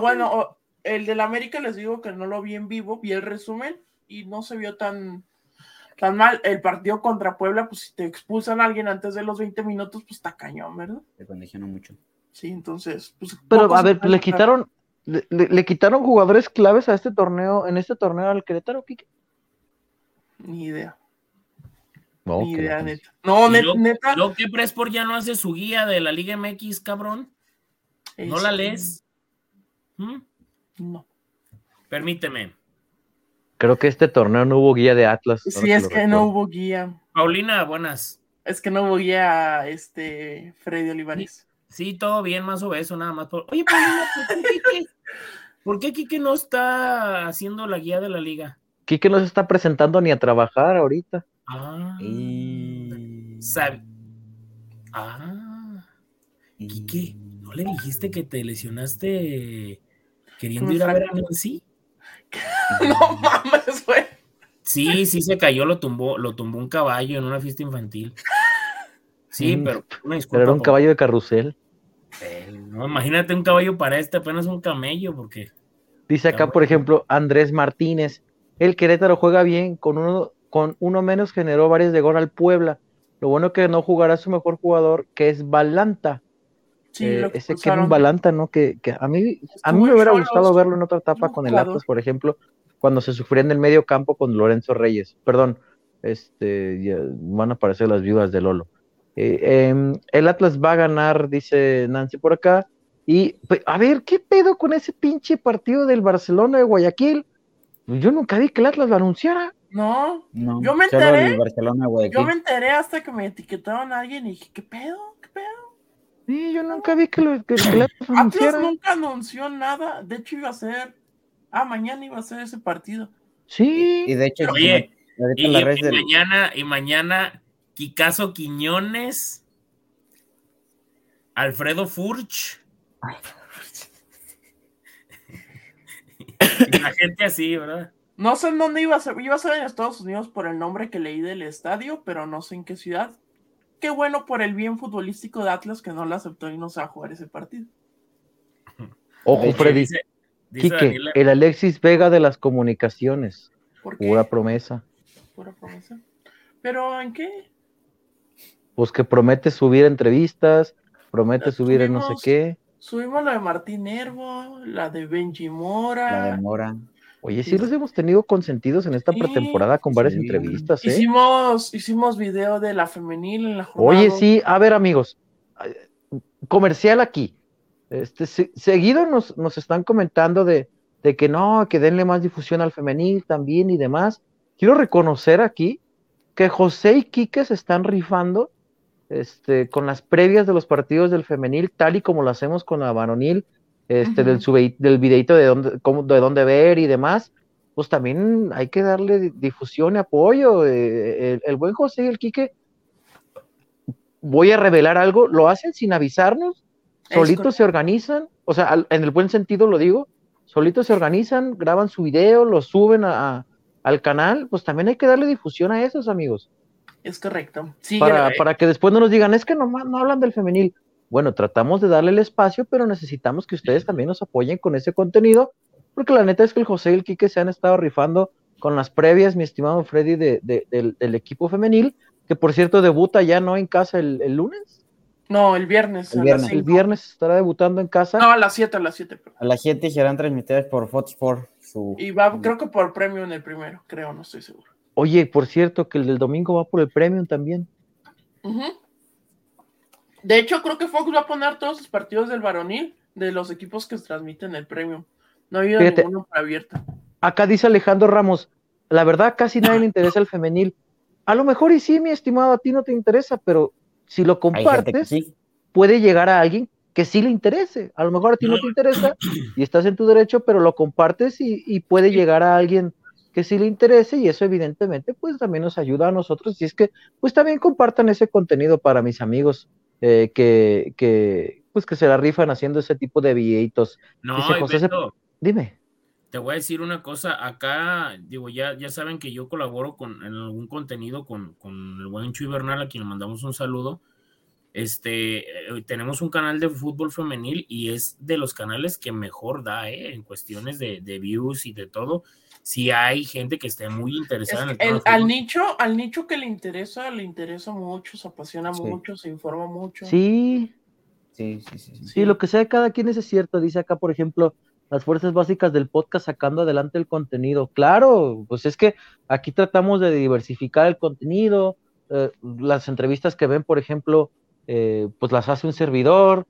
Bueno, el del América les digo que no lo vi en vivo, vi el resumen y no se vio tan mal. El partido contra Puebla, pues si te expulsan a alguien antes de los 20 minutos, pues está cañón, ¿verdad? Te condicionó mucho. Sí, entonces, pues... Pero a ver, ¿le quitaron jugadores claves a este torneo, en este torneo al Querétaro, Kike? Ni idea. No, ni idea, neta. No, neta. Lo que Presport ya no hace su guía de la Liga MX, cabrón. ¿No la lees? No. Permíteme. Creo que este torneo no hubo guía de Atlas. Sí, es que no hubo guía. Paulina, buenas. Es que no hubo guía Freddy Olivares. Sí, todo bien, más o menos, nada más. Oye, Paulina, ¿por qué Quique no está haciendo la guía de la liga? Quique no se está presentando ni a trabajar ahorita. Quique, ¿no le dijiste que te lesionaste queriendo ir a ver a Nancy? No mames, güey. Sí, se cayó, lo tumbó un caballo en una fiesta infantil. Sí, pero una disculpa. Pero era un caballo de carrusel. No, imagínate un caballo para apenas un camello, porque... Dice acá, por ejemplo, Andrés Martínez, el Querétaro juega bien, con uno menos generó varias de gol al Puebla. Lo bueno que no jugará su mejor jugador, que es Balanta. Sí, ese que era un Balanta, ¿no? Que a mí me hubiera gustado verlo en otra etapa con el Atlas, por ejemplo, cuando se sufría en el medio campo con Lorenzo Reyes. Perdón, van a aparecer las viudas de Lolo. El Atlas va a ganar, dice Nancy por acá. Y a ver, ¿qué pedo con ese pinche partido del Barcelona de Guayaquil? Yo nunca vi que el Atlas lo anunciara. No, yo me enteré. Yo me enteré hasta que me etiquetaron a alguien y dije, ¿qué pedo? Sí, yo nunca vi que Atlas nunca anunció nada. De hecho, mañana iba a ser ese partido. Sí. Y de hecho, oye, mañana Kikazo Quiñones, Alfredo Furch. Y la gente así, ¿verdad? No sé en dónde iba a ser en Estados Unidos por el nombre que leí del estadio, pero no sé en qué ciudad. Qué bueno por el bien futbolístico de Atlas que no lo aceptó y no se va a jugar ese partido. Ojo, Freddy. Dice Quique, Daniela, el Alexis Vega de las comunicaciones. ¿Por qué? Pura promesa. ¿Pero en qué? Pues que promete subir entrevistas, no sé qué. Subimos la de Martín Nervo, la de Benji Mora. Oye, sí los hemos tenido consentidos en esta pretemporada con varias entrevistas, ¿eh? Hicimos video de la femenil en la jornada. Oye, sí, a ver, amigos, comercial aquí. Seguido nos están comentando de que no, que denle más difusión al femenil también y demás. Quiero reconocer aquí que José y Quique se están rifando con las previas de los partidos del femenil, tal y como lo hacemos con la varonil. Del videito de dónde ver y demás, pues también hay que darle difusión y apoyo. El buen José y el Quique, voy a revelar algo, lo hacen sin avisarnos, solitos se organizan, o sea, en el buen sentido lo digo, solitos se organizan, graban su video, lo suben al canal, pues también hay que darle difusión a esos amigos. Es correcto. Sí, para que después no nos digan, es que nomás no hablan del femenil. bueno, tratamos de darle el espacio, pero necesitamos que ustedes también nos apoyen con ese contenido, porque la neta es que el José y el Quique se han estado rifando con las previas, mi estimado Freddy, del equipo femenil, que por cierto debuta ya no en casa el lunes. No, el viernes. El viernes estará debutando en casa. No, a las 7. A las 7 serán transmitidas por Fox Sports. Y va, creo que por Premium el primero, creo, no estoy seguro. Oye, por cierto, que el del domingo va por el Premium también. Uh-huh. De hecho, creo que Fox va a poner todos los partidos del varonil de los equipos que transmiten el Premium. No ha habido ninguno para abierta. Acá dice Alejandro Ramos, la verdad casi nadie le interesa el femenil. A lo mejor y sí, mi estimado, a ti no te interesa, pero si lo compartes, sí, puede llegar a alguien que sí le interese. A lo mejor a ti no te interesa y estás en tu derecho, pero lo compartes y puede llegar a alguien que sí le interese, y eso evidentemente pues también nos ayuda a nosotros. Y es que pues también compartan ese contenido para mis amigos que se la rifan haciendo ese tipo de videitos. No, José, dime. Te voy a decir una cosa, acá, digo, ya saben que yo colaboro en algún contenido con el buen Chuy Bernal, a quien le mandamos un saludo. Tenemos un canal de fútbol femenil y es de los canales que mejor da, en cuestiones de views y de todo. Si hay gente que esté muy interesada en el tema. Al nicho que le interesa mucho, se apasiona mucho, se informa mucho. Sí, lo que sea de cada quien, eso es cierto. Dice acá, por ejemplo, las fuerzas básicas del podcast sacando adelante el contenido. Claro, pues es que aquí tratamos de diversificar el contenido, las entrevistas que ven, por ejemplo, pues las hace un servidor,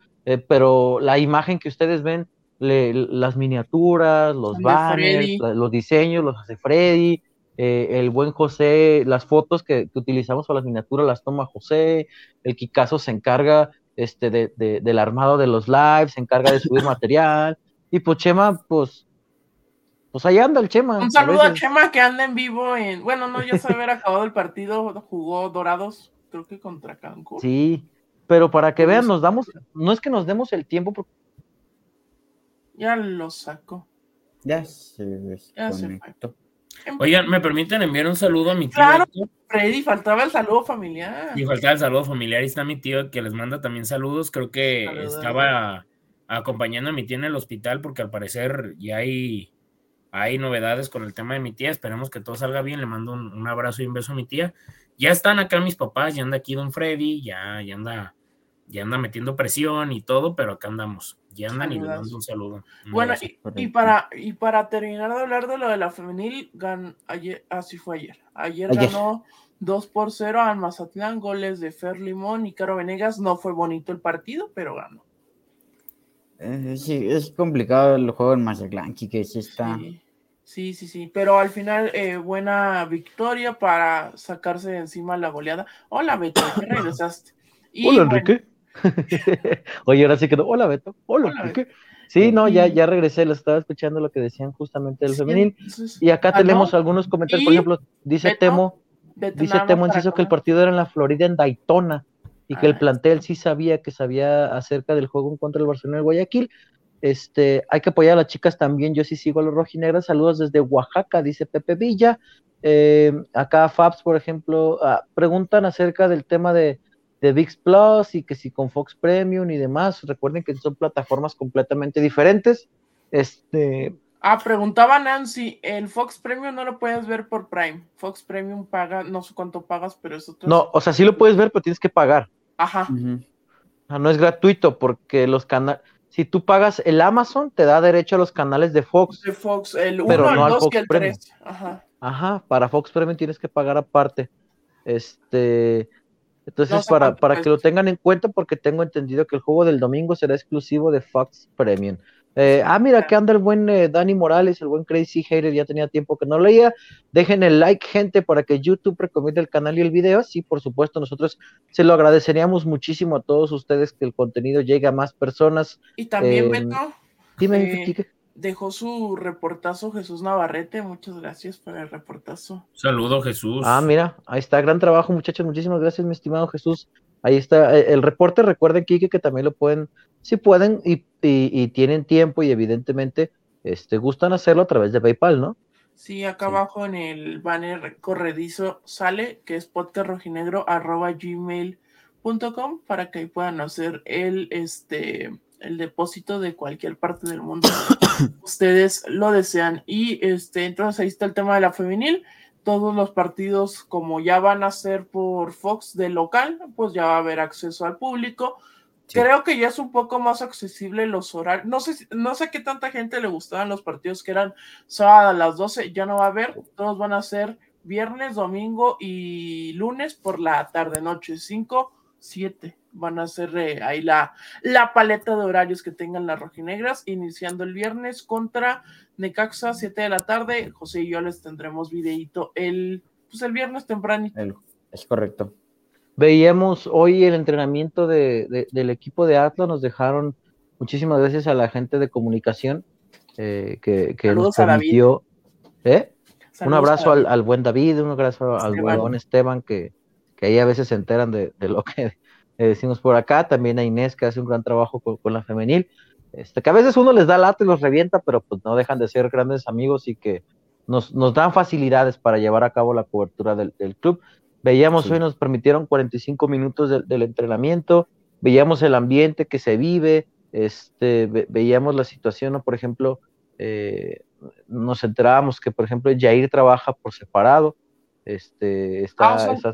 pero la imagen que ustedes ven, las miniaturas, los banners, los diseños, los hace Freddy, el buen José, las fotos que utilizamos para las miniaturas las toma José, el Kikazo se encarga del armado de los lives, se encarga de subir material. Y pues Chema, pues ahí anda el Chema. Un saludo a Chema que anda en vivo ya se haber acabado el partido, jugó Dorados, creo que contra Cancún. Sí, pero para que vean, no es que nos demos el tiempo. Porque... Ya lo saco. Ya se desconectó. Oigan, ¿me permiten enviar un saludo a mi tío? Claro, Freddy, faltaba el saludo familiar. Y faltaba el saludo familiar, y está mi tío que les manda también saludos, creo que estaba... acompañando a mi tía en el hospital, porque al parecer ya hay novedades con el tema de mi tía, esperemos que todo salga bien, le mando un abrazo y un beso a mi tía. Ya están acá mis papás, ya anda aquí don Freddy, ya anda metiendo presión y todo, pero acá andamos, ya andan y le mando un saludo. Bueno, y para terminar de hablar de lo de la femenil, ayer ganó 2-0 al Mazatlán, goles de Fer Limón y Caro Venegas. No fue bonito el partido, pero ganó. Sí, es complicado el juego en Mazatlán, que sí está. Sí, pero al final buena victoria para sacarse de encima la goleada. Hola, Beto, ¿qué regresaste? Hola, Enrique. Oye, ahora sí quedó. Hola, Beto. Hola Enrique. Beto. Sí, no, ya regresé, lo estaba escuchando lo que decían justamente del femenil. Entonces, y acá tenemos algunos comentarios, por ejemplo, dice Beto, Temo Enciso que el partido era en la Florida, en Daytona. Y que el plantel sí sabía acerca del juego en contra del Barcelona de Guayaquil. Hay que apoyar a las chicas también. Yo sí sigo a los rojinegras. Saludos desde Oaxaca, dice Pepe Villa. Acá Fabs, por ejemplo, preguntan acerca del tema de ViX Plus y que si con Fox Premium y demás. Recuerden que son plataformas completamente diferentes. Preguntaba Nancy, el Fox Premium no lo puedes ver por Prime. Fox Premium paga, no sé cuánto pagas, pero es otro. No, o sea, sí lo puedes ver, pero tienes que pagar. Ajá. Uh-huh. No es gratuito, porque los canales, si tú pagas el Amazon, te da derecho a los canales de Fox. De Fox, el 1, no el 2 y el 3. Ajá, para Fox Premium tienes que pagar aparte. Entonces, no sé para que lo tengan en cuenta, porque tengo entendido que el juego del domingo será exclusivo de Fox Premium. Mira, que anda el buen Dani Morales, el buen Crazy Hater, ya tenía tiempo que no leía. Dejen el like, gente, para que YouTube recomiende el canal y el video. Sí, por supuesto, nosotros se lo agradeceríamos muchísimo a todos ustedes, que el contenido llegue a más personas. Y también, Beto, dime, dejó su reportazo Jesús Navarrete, muchas gracias por el reportazo. Saludo, Jesús. Mira, ahí está, gran trabajo, muchachos, muchísimas gracias, mi estimado Jesús. Ahí está el reporte. Recuerden, Quique, que también lo pueden, si pueden y tienen tiempo y evidentemente gustan hacerlo a través de PayPal, ¿no? Sí, acá abajo en el banner corredizo sale que es podcastrojinegro@gmail.com .com para que puedan hacer el depósito de cualquier parte del mundo. Ustedes lo desean. Y entonces ahí está el tema de la femenil. Todos los partidos, como ya van a ser por Fox de local, pues ya va a haber acceso al público. Sí. Creo que ya es un poco más accesible los horarios. No sé qué tanta gente le gustaban los partidos que eran sábado a las 12, ya no va a haber. Todos van a ser viernes, domingo y lunes por la tarde-noche, 5-7. Van a ser ahí la paleta de horarios que tengan las rojinegras, iniciando el viernes contra Necaxa, 7 de la tarde. José y yo les tendremos videíto el viernes tempranito. Es correcto. Veíamos hoy el entrenamiento del equipo de Atlas. Nos dejaron muchísimas gracias a la gente de comunicación que nos permitió. Un abrazo al buen David, un abrazo Esteban. Al buen Esteban, que ahí a veces se enteran de lo que decimos por acá. También a Inés, que hace un gran trabajo con la femenil, que a veces uno les da lata y los revienta, pero pues no dejan de ser grandes amigos y que nos dan facilidades para llevar a cabo la cobertura del club. Veíamos sí. Hoy nos permitieron 45 minutos del entrenamiento, veíamos el ambiente que se vive, veíamos la situación, ¿no? Por ejemplo, nos enterábamos que, por ejemplo, Jair trabaja por separado.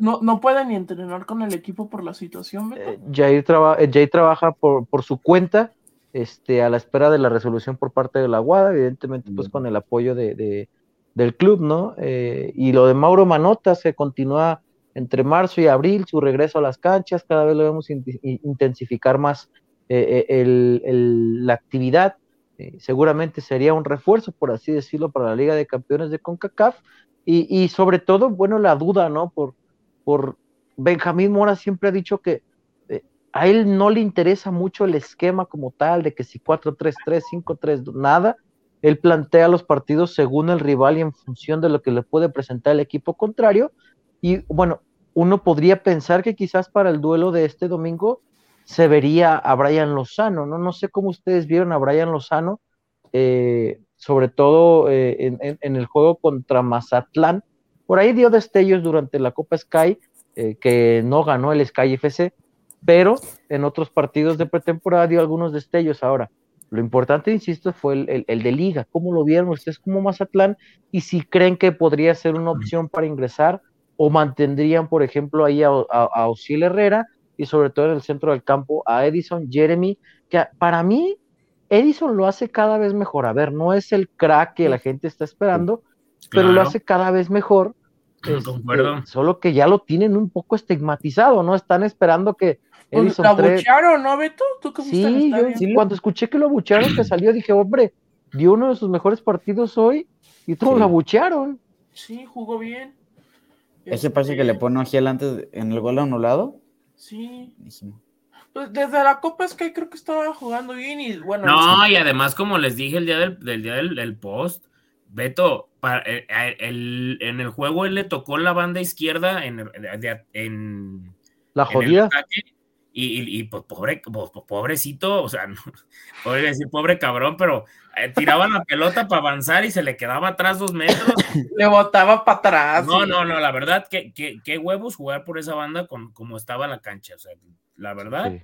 No pueden ni entrenar con el equipo por la situación, ¿verdad? Jair trabaja por su cuenta, a la espera de la resolución por parte de la Aguada, evidentemente, pues con el apoyo del club, ¿no? Y lo de Mauro Manotas, que continúa entre marzo y abril, su regreso a las canchas. Cada vez lo vemos intensificar más la actividad. Seguramente sería un refuerzo, por así decirlo, para la Liga de Campeones de CONCACAF. Y sobre todo, bueno, la duda, ¿no? Por Benjamín Mora siempre ha dicho que a él no le interesa mucho el esquema como tal, de que si 4-3-3, 5-3, nada. Él plantea los partidos según el rival y en función de lo que le puede presentar el equipo contrario. Y bueno, uno podría pensar que quizás para el duelo de este domingo se vería a Brian Lozano, ¿no? No sé cómo ustedes vieron a Brian Lozano, sobre todo en el juego contra Mazatlán. Por ahí dio destellos durante la Copa Sky, que no ganó el Sky FC, pero en otros partidos de pretemporada dio algunos destellos. Ahora, lo importante, insisto, fue el de Liga. ¿Cómo lo vieron ustedes como Mazatlán? Y si creen que podría ser una opción para ingresar, o mantendrían, por ejemplo, ahí a Osiel Herrera, y sobre todo en el centro del campo a Edison Jeremy, que para mí Edison lo hace cada vez mejor. A ver, no es el crack que la gente está esperando, pero claro, lo hace cada vez mejor. Solo que ya lo tienen un poco estigmatizado, ¿no? Están esperando que Edison... ¿Lo abuchearon, no, Beto? Sí, yo cuando escuché que lo abuchearon, que salió, dije, hombre, dio uno de sus mejores partidos hoy y todos lo abuchearon. Sí, jugó bien. Ese pase que le pone a Giel antes en el gol anulado. Sí. Buenísimo. Desde la Copa Sky creo que estaba jugando bien y bueno. No, y además, como les dije el día del post, Beto, en el juego él le tocó la banda izquierda en la jodida. Y pues pobrecito, o sea, no, podría decir pobre cabrón, pero tiraba la pelota para avanzar y se le quedaba atrás 2 metros. Le botaba para atrás. No, la verdad, qué huevos jugar por esa banda como estaba la cancha, o sea, la verdad, sí,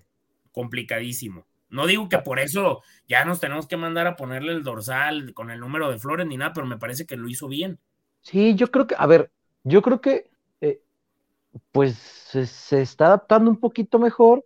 complicadísimo. No digo que por eso ya nos tenemos que mandar a ponerle el dorsal con el número de Flores ni nada, pero me parece que lo hizo bien. Sí, yo creo que pues se está adaptando un poquito mejor.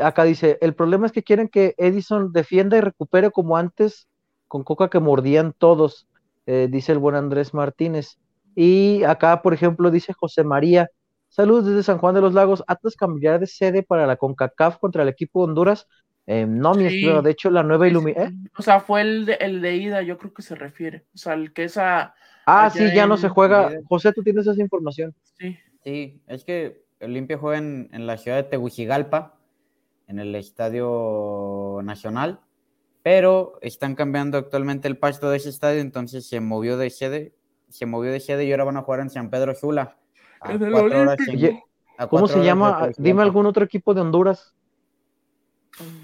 Acá dice, el problema es que quieren que Edison defienda y recupere como antes con Coca, que mordían todos, dice el buen Andrés Martínez. Y acá, por ejemplo, dice José María, saludos desde San Juan de los Lagos. Atlas cambiará de sede para la CONCACAF contra el equipo de Honduras. No, mi estimado, de hecho la nueva iluminación, o sea, fue el de ida, yo creo que se refiere, o sea, el que esa... Ah, sí, ya no se juega. José, tú tienes esa información. Sí. Sí, es que Olimpia juega en la ciudad de Tegucigalpa, en el Estadio Nacional, pero están cambiando actualmente el pasto de ese estadio, entonces se movió de sede y ahora van a jugar en San Pedro Sula. ¿Cómo se llama? Dime algún otro equipo de Honduras.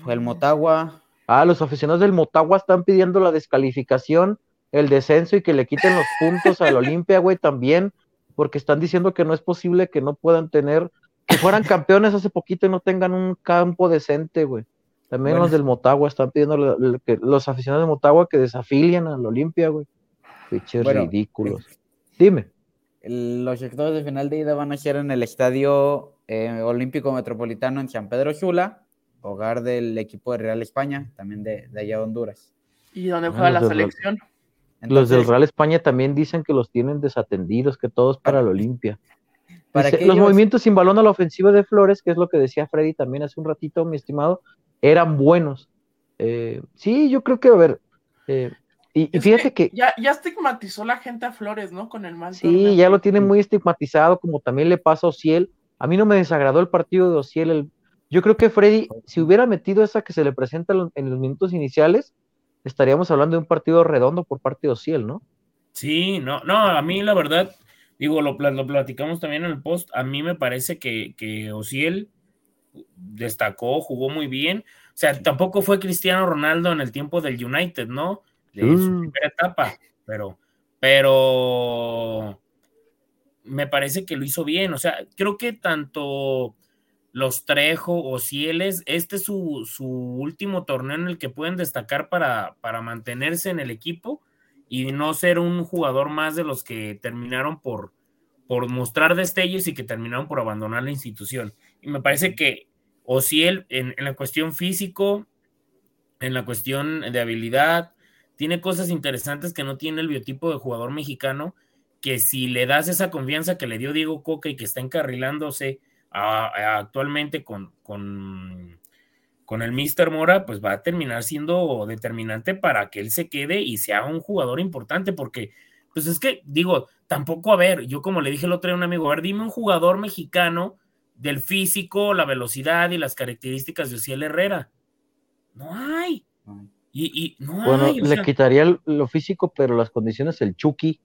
El Motagua. Ah, los aficionados del Motagua están pidiendo la descalificación, el descenso y que le quiten los puntos al Olimpia, güey, también, porque están diciendo que no es posible que no puedan tener, que fueran campeones hace poquito y no tengan un campo decente, güey. También bueno, los del Motagua están pidiendo que los aficionados de Motagua que desafilien al Olimpia, güey. Fiches bueno, ridículos. Dime. Los sectores de final de ida van a ser en el Estadio Olímpico Metropolitano en San Pedro Sula, hogar del equipo de Real España, también de allá de Honduras. ¿Y dónde juega la selección? Entonces, los del Real España también dicen que los tienen desatendidos, que todo es para el Olimpia. Para los movimientos sin balón a la ofensiva de Flores, que es lo que decía Freddy también hace un ratito, mi estimado, eran buenos. Sí, yo creo que, a ver, y fíjate que ya estigmatizó la gente a Flores, ¿no? Con el mal. Sí, torneo. Ya lo tienen muy estigmatizado, como también le pasa a Ociel. A mí no me desagradó el partido de Ociel. Yo creo que Freddy, si hubiera metido esa que se le presenta en los minutos iniciales, estaríamos hablando de un partido redondo por parte de Ociel, ¿no? Sí, no, a mí la verdad, digo, lo platicamos también en el post, a mí me parece que Ociel destacó, jugó muy bien, o sea, tampoco fue Cristiano Ronaldo en el tiempo del United, ¿no? De su primera etapa, pero me parece que lo hizo bien, o sea, creo que tanto los Trejo, Ocieles, este es su último torneo en el que pueden destacar para mantenerse en el equipo y no ser un jugador más de los que terminaron por mostrar destellos y que terminaron por abandonar la institución. Y me parece que Ociel, en la cuestión físico, en la cuestión de habilidad, tiene cosas interesantes que no tiene el biotipo de jugador mexicano, que si le das esa confianza que le dio Diego Coca y que está encarrilándose actualmente con el Mister Mora, pues va a terminar siendo determinante para que él se quede y sea un jugador importante, porque pues es que, digo, tampoco, a ver, yo como le dije el otro día a un amigo, a ver, dime un jugador mexicano del físico, la velocidad y las características de Ociel Herrera. No hay. Y no bueno, hay, le sea, quitaría lo físico, pero las condiciones, el Chucky.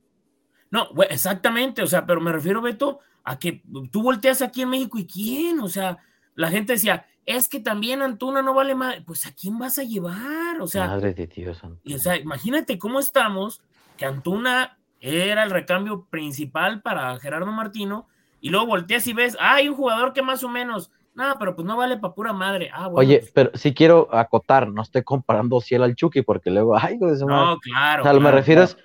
No, exactamente, o sea, pero me refiero, Beto, a que tú volteas aquí en México y ¿quién? O sea, la gente decía, es que también Antuna no vale más. Pues ¿a quién vas a llevar? O sea, madre de Dios, y, o sea, imagínate cómo estamos, que Antuna era el recambio principal para Gerardo Martino, y luego volteas y ves, hay un jugador que más o menos, nada, pero pues no vale para pura madre. Ah, bueno, oye, pues, pero sí quiero acotar, no estoy comparando Ciel al Chucky, porque luego, ay, pues, no, madre. Claro. O sea, claro, me refiero es,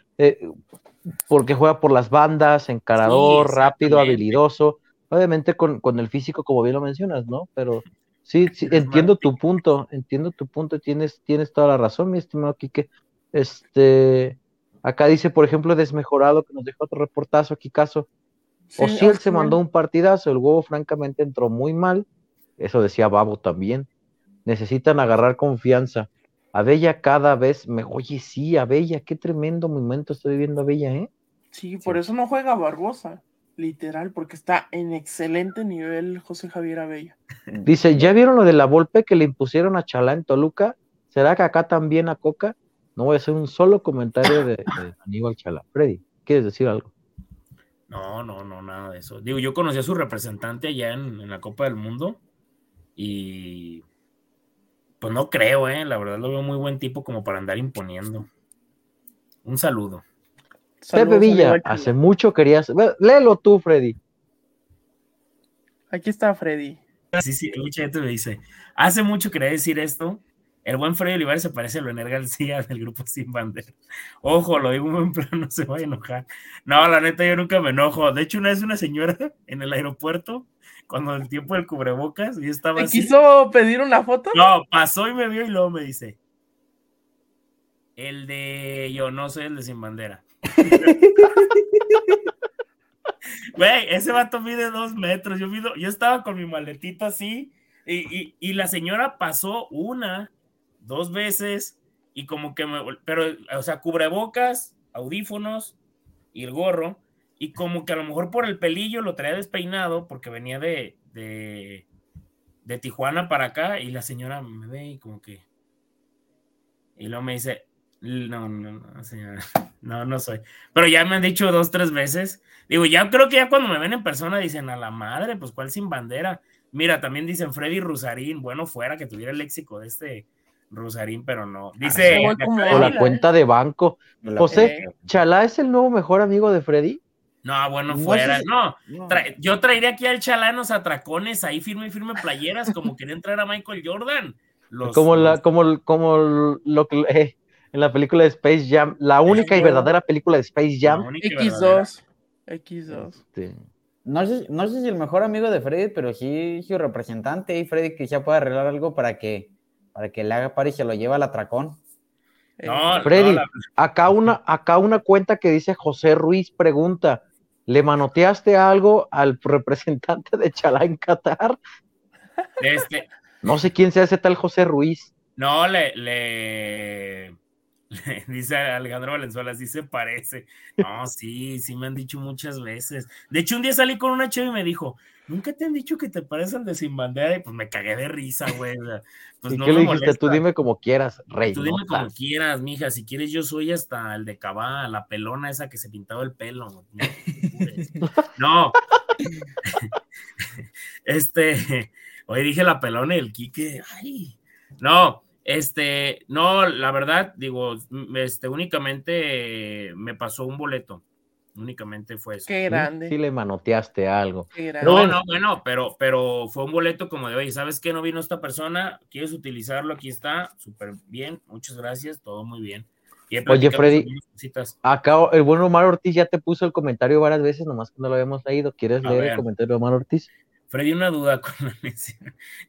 porque juega por las bandas, encarador, sí, rápido, habilidoso, obviamente con el físico, como bien lo mencionas, ¿no? Pero sí, entiendo tu punto, tienes toda la razón, mi estimado Quique. Acá dice, por ejemplo, desmejorado, que nos dejó otro reportazo aquí, caso. Sí, Ociel se mandó un partidazo, el huevo francamente entró muy mal, eso decía Babo también, necesitan agarrar confianza, Abella cada vez oye sí, Abella, qué tremendo momento estoy viviendo Abella, ¿eh? Sí, por eso no juega Barbosa, literal, porque está en excelente nivel José Javier Abella. Dice, ¿ya vieron lo de la Volpe que le impusieron a Chalá en Toluca? ¿Será que acá también a Coca? No voy a hacer un solo comentario de Aníbal Chalá. Freddy, ¿quieres decir algo? No, nada de eso. Digo, yo conocí a su representante allá en la Copa del Mundo y pues no creo, la verdad lo veo muy buen tipo como para andar imponiendo. Un saludo. Pepe Villa, hace mucho querías... Bueno, léelo tú, Freddy. Aquí está Freddy. Sí, mucha gente me dice, hace mucho quería decir esto, el buen Freddy Olivares se parece a Leonel García del grupo Sin Bandera. Ojo, lo digo en plan, no se vaya a enojar. No, la neta, yo nunca me enojo. De hecho, una vez una señora en el aeropuerto, cuando el tiempo del cubrebocas, yo estaba así. ¿Te quiso pedir una foto? No, pasó y me vio y luego me dice, el de yo no soy el de Sin Bandera. Güey, ese vato mide 2 metros. Yo estaba con mi maletita así y la señora pasó 1, 2 veces, y como que pero, o sea, cubrebocas, audífonos y el gorro, y como que a lo mejor por el pelillo lo traía despeinado, porque venía de Tijuana para acá, y la señora me ve y como que, y luego me dice, no, señora, no soy, pero ya me han dicho 2, 3 veces, digo, ya creo que ya cuando me ven en persona dicen, a la madre, pues ¿cuál Sin Bandera? Mira, también dicen Freddy Rusarín, bueno, fuera que tuviera el léxico de este Rusarín, pero no. Dice o la cuenta de banco. José, ¿Chalá es el nuevo mejor amigo de Freddy? No, bueno, fuera, no. Yo traería aquí al Chalanos a tracones, ahí firme playeras, como quería entrar a Michael Jordan. Como en la película de Space Jam, la única y verdadera película de Space Jam. X2. Sí. No sé si el mejor amigo de Freddy, pero sí su representante, y Freddy que ya puede arreglar algo para que le haga par y se lo lleve al atracón. No, Freddy, acá una cuenta que dice José Ruiz pregunta, ¿le manoteaste algo al representante de Chalá en Qatar? No sé quién sea ese tal José Ruiz. No, le dice Alejandro Valenzuela, sí se parece. No, sí me han dicho muchas veces. De hecho, un día salí con una chava y me dijo, ¿nunca te han dicho que te pareces al de Sin Bandera? Y pues me cagué de risa, güey. Pues ¿y no qué le dijiste? Molesta. Tú dime como quieras, rey. Tú dime como quieras, mija. Si quieres, yo soy hasta el de Cabá, la pelona esa que se pintaba el pelo. No. Hoy dije la pelona y el Quique. Ay. No. No, la verdad, digo, únicamente me pasó un boleto, únicamente fue eso. Qué grande. Sí le manoteaste algo. No, pero fue un boleto como de, oye, ¿sabes qué? No vino esta persona, ¿quieres utilizarlo? Aquí está, súper bien, muchas gracias, todo muy bien. Oye, Freddy, acá el buen Omar Ortiz ya te puso el comentario varias veces, nomás que no lo habíamos leído. ¿Quieres leer el comentario de Omar Ortiz? Freddy, una duda con la mención.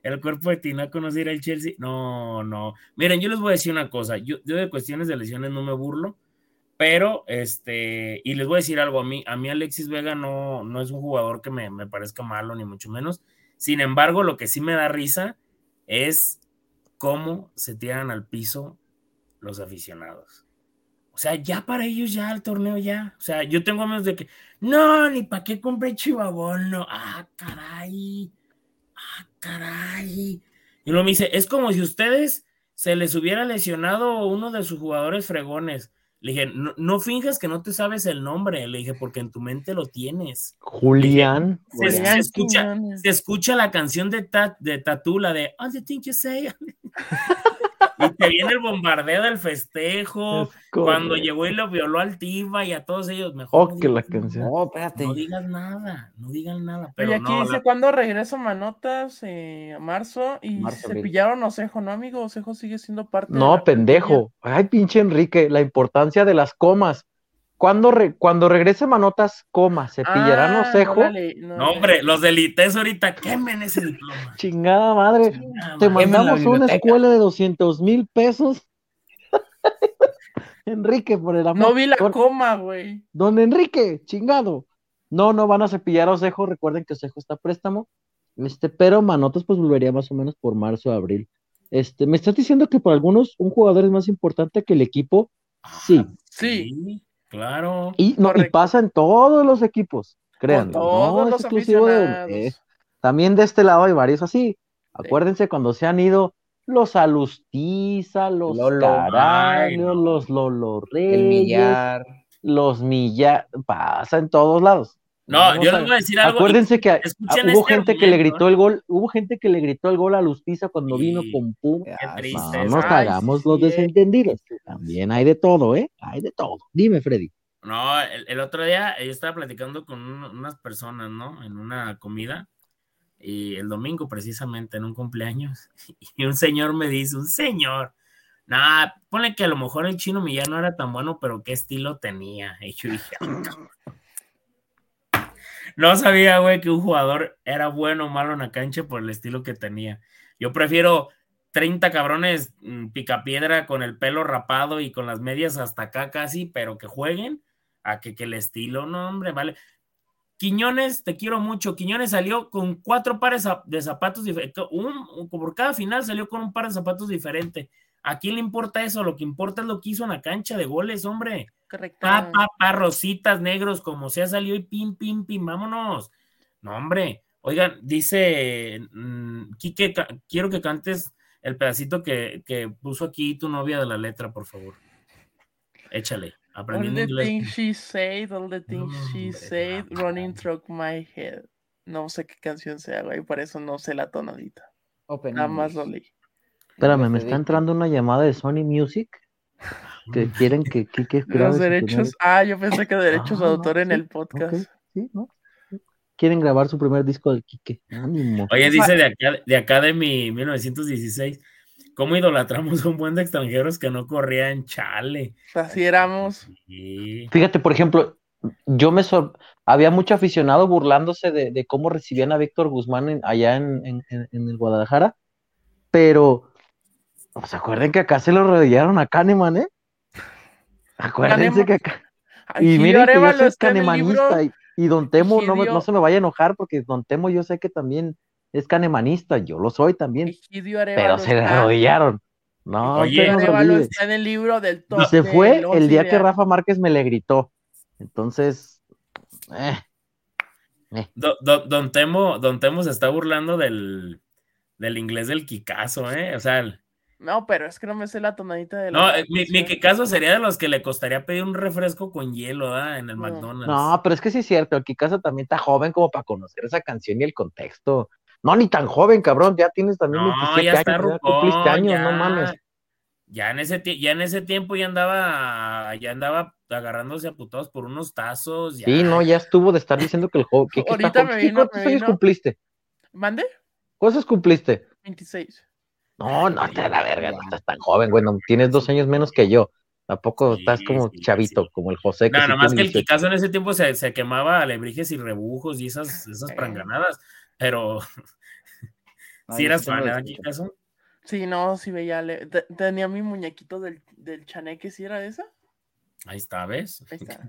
¿El cuerpo de Tinoco no se irá al Chelsea? No. Miren, yo les voy a decir una cosa. Yo de cuestiones de lesiones no me burlo, pero y les voy a decir algo. A mí Alexis Vega no es un jugador que me parezca malo, ni mucho menos. Sin embargo, lo que sí me da risa es cómo se tiran al piso los aficionados. O sea, ya para ellos, ya el torneo, ya. O sea, yo tengo amigos de que, no, ni para qué compré chivabono. Ah, caray. Y uno me dice, es como si ustedes se les hubiera lesionado uno de sus jugadores fregones. Le dije, no finjas que no te sabes el nombre. Le dije, porque en tu mente lo tienes. Julián. Se escucha la canción de Tatú, la de All the Things You Say. Y te viene el bombardeo del festejo, cuando llegó y lo violó al Tiva y a todos ellos. Mejor no digas nada. Pero y aquí dice, ¿cuándo regreso Manotas? A marzo, y cepillaron Osejo, ¿no, amigo? Osejo sigue siendo parte de la pendejo. Pandemia. Ay, pinche Enrique, la importancia de las comas. Cuando regrese Manotas, cepillarán Osejo. No, hombre, los del ITES ahorita quemen ese diploma. Chingada madre. Chingada, te mandamos una escuela de 200,000 pesos. Enrique, por el amor. No vi la coma, güey. Don Enrique, chingado. No van a cepillar a Osejo. Recuerden que Osejo está a préstamo. Pero Manotas pues volvería más o menos por marzo o abril. Me estás diciendo que para algunos un jugador es más importante que el equipo. Sí. Sí. Claro. Y pasa en todos los equipos, créanme. Todos los aficionados. También de este lado hay varios así. Acuérdense cuando se han ido los Alustiza, los Caraños, los Lolo Reyes, el Millar. Los Millar. Pasa en todos lados. Yo les voy a decir algo. Acuérdense que hubo gente que le gritó el gol. Hubo gente que le gritó el gol a Lustiza cuando vino con Pum. Qué triste. No nos hagamos los desentendidos. También hay de todo, ¿eh? Hay de todo. Dime, Freddy. No, el otro día yo estaba platicando con unas personas, ¿no? En una comida. Y el domingo, precisamente, en un cumpleaños. Y un señor me dice, ponle que a lo mejor el Chino Millán no era tan bueno, pero qué estilo tenía. Y yo dije, no sabía, güey, que un jugador era bueno o malo en la cancha por el estilo que tenía. Yo prefiero 30 cabrones picapiedra con el pelo rapado y con las medias hasta acá casi, pero que jueguen, a que el estilo, no, hombre, vale. Quiñones, te quiero mucho. Quiñones salió con 4 pares de zapatos diferentes. Por cada final salió con un par de zapatos diferente. ¿A quién le importa eso? Lo que importa es lo que hizo en la cancha de goles, hombre. Correcto. Rositas, negros, como sea, salió y pim, vámonos. No, hombre. Oigan, dice Quique, quiero que cantes el pedacito que puso aquí tu novia de la letra, por favor. Échale. Aprendiendo inglés. All the things she said, running through my head. No sé qué canción sea, güey, por eso no sé la tonadita. Open Nada English. Más lo leí. Espérame, me está entrando una llamada de Sony Music. que quieren que Quique grabe. Los derechos, yo pensé que derechos de autor en el podcast. Okay. Sí, ¿no? Quieren grabar su primer disco del Quique. Ánimo. Oye, dice de acá de mi 1916, ¿cómo idolatramos a un buen de extranjeros que no corrían, chale? Así éramos. Sí. Fíjate, por ejemplo, yo había mucho aficionado burlándose de cómo recibían a Víctor Guzmán allá en el Guadalajara, pero ¿se acuerdan que acá se lo rodearon a Kahneman, eh? Acuérdense que acá... Y miren que yo soy kahnemanista y Don Temo, no se me vaya a enojar porque Don Temo yo sé que también es kahnemanista, yo lo soy también, pero se le rodearon. No, oye, no está en el libro del top. Y se fue el día que Rafa Márquez me le gritó. Entonces, Don Temo se está burlando del inglés del Kikazo, ¿eh? O sea, no, pero es que no me sé la tonadita de la... No, mi Kikazo sería de los que le costaría pedir un refresco con hielo, ¿eh? En el McDonald's. No, pero es que sí es cierto, el Kikazo también está joven como para conocer esa canción y el contexto. No, ni tan joven, cabrón, ya tienes también 27 años. Está rucón, ya cumpliste años, ya. No mames. Ya en ese tiempo ya andaba agarrándose a putados por unos tazos. Ya. Sí, no, ya estuvo de estar diciendo que el juego... Ahorita me vino... ¿Cuántos años cumpliste? ¿Mande? ¿Cuántos cumpliste? 26. No, te la verga, no estás tan joven, güey, no, tienes 2 años menos que yo. Tampoco estás como chavito, como el José. No, nomás que el Kikazo en ese tiempo se quemaba alebrijes y rebujos y esas pranganadas, pero... ¿Sí eras fan, ¿verdad, Kikazo? Sí, no, sí veía, tenía mi muñequito del Chaneque, ¿sí era esa? Ahí está, ¿ves? Ahí está.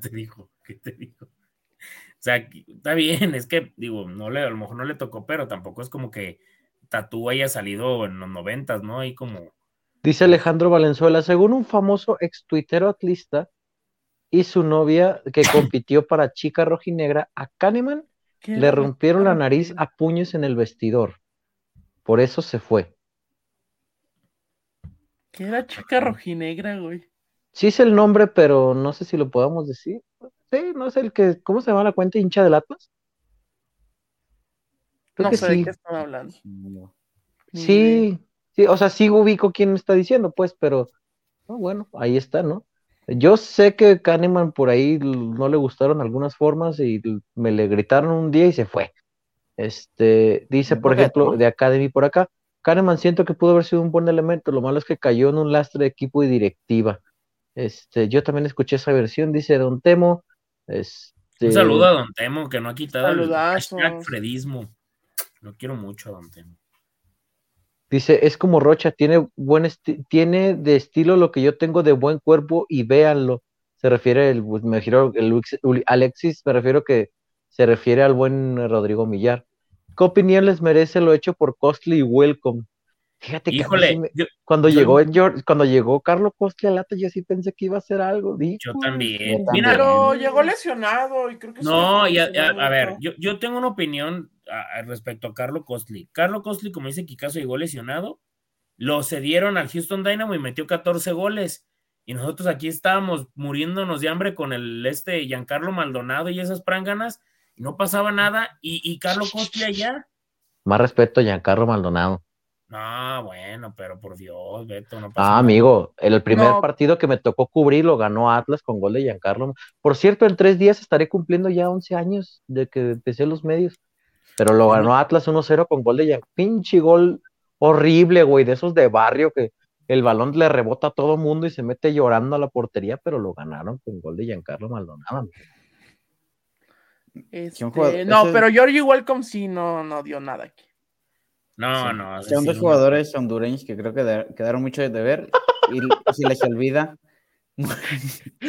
¿Qué te dijo? O sea, está bien, es que, digo, a lo mejor no le tocó, pero tampoco es como que Tatú haya salido en los 90, ¿no? Ahí como... Dice Alejandro Valenzuela, según un famoso ex-tuitero atlista y su novia que compitió para Chica Rojinegra, a Kahneman le rompieron la nariz a puños en el vestidor. Por eso se fue. ¿Qué era Chica Rojinegra, güey? Sí es el nombre, pero no sé si lo podamos decir. Sí, no es el que... ¿Cómo se llama la cuenta hincha del Atlas? Creo no sé sí. De qué están hablando. No. Sí, o sea, sí ubico quién me está diciendo, pues, pero... No, bueno, ahí está, ¿no? Yo sé que Kahneman por ahí no le gustaron algunas formas y me le gritaron un día y se fue. Dice, por ejemplo, de acá de mí por acá, Kahneman siento que pudo haber sido un buen elemento, lo malo es que cayó en un lastre de equipo y directiva. Yo también escuché esa versión, dice Don Temo. Un saludo a Don Temo, que no ha quitado el hashtag fredismo. Lo quiero mucho a Don Temo. Dice, es como Rocha, tiene tiene de estilo lo que yo tengo de buen cuerpo y véanlo. Se refiere se refiere al buen Rodrigo Millar. ¿Qué opinión les merece lo hecho por Costly y Welcome? Fíjate que cuando llegó Carlos Costly a Lata, yo sí pensé que iba a hacer algo. Yo también. Mira, pero llegó lesionado y creo que... No, a ver, yo tengo una opinión respecto a Carlos Costly. Carlos Costly, como dice Kikazo, llegó lesionado, lo cedieron al Houston Dynamo y metió 14 goles. Y nosotros aquí estábamos muriéndonos de hambre con el Giancarlo Maldonado y esas pránganas. No pasaba nada, y Carlos Costly allá. Más respeto a Giancarlo Maldonado. No, bueno, pero por Dios, Beto, no pasa nada. Amigo, el primer partido que me tocó cubrir lo ganó Atlas con gol de Giancarlo. Por cierto, en 3 días estaré cumpliendo ya 11 años de que empecé los medios, pero lo ganó Atlas 1-0 con gol de Giancarlo. Pinche gol horrible, güey, de esos de barrio que el balón le rebota a todo mundo y se mete llorando a la portería, pero lo ganaron con gol de Giancarlo Maldonado, amigo. Pero Georgie Welcome sí no dio nada aquí. No, sí. No. Son 2 jugadores hondureños que creo que quedaron mucho de ver y si les olvida.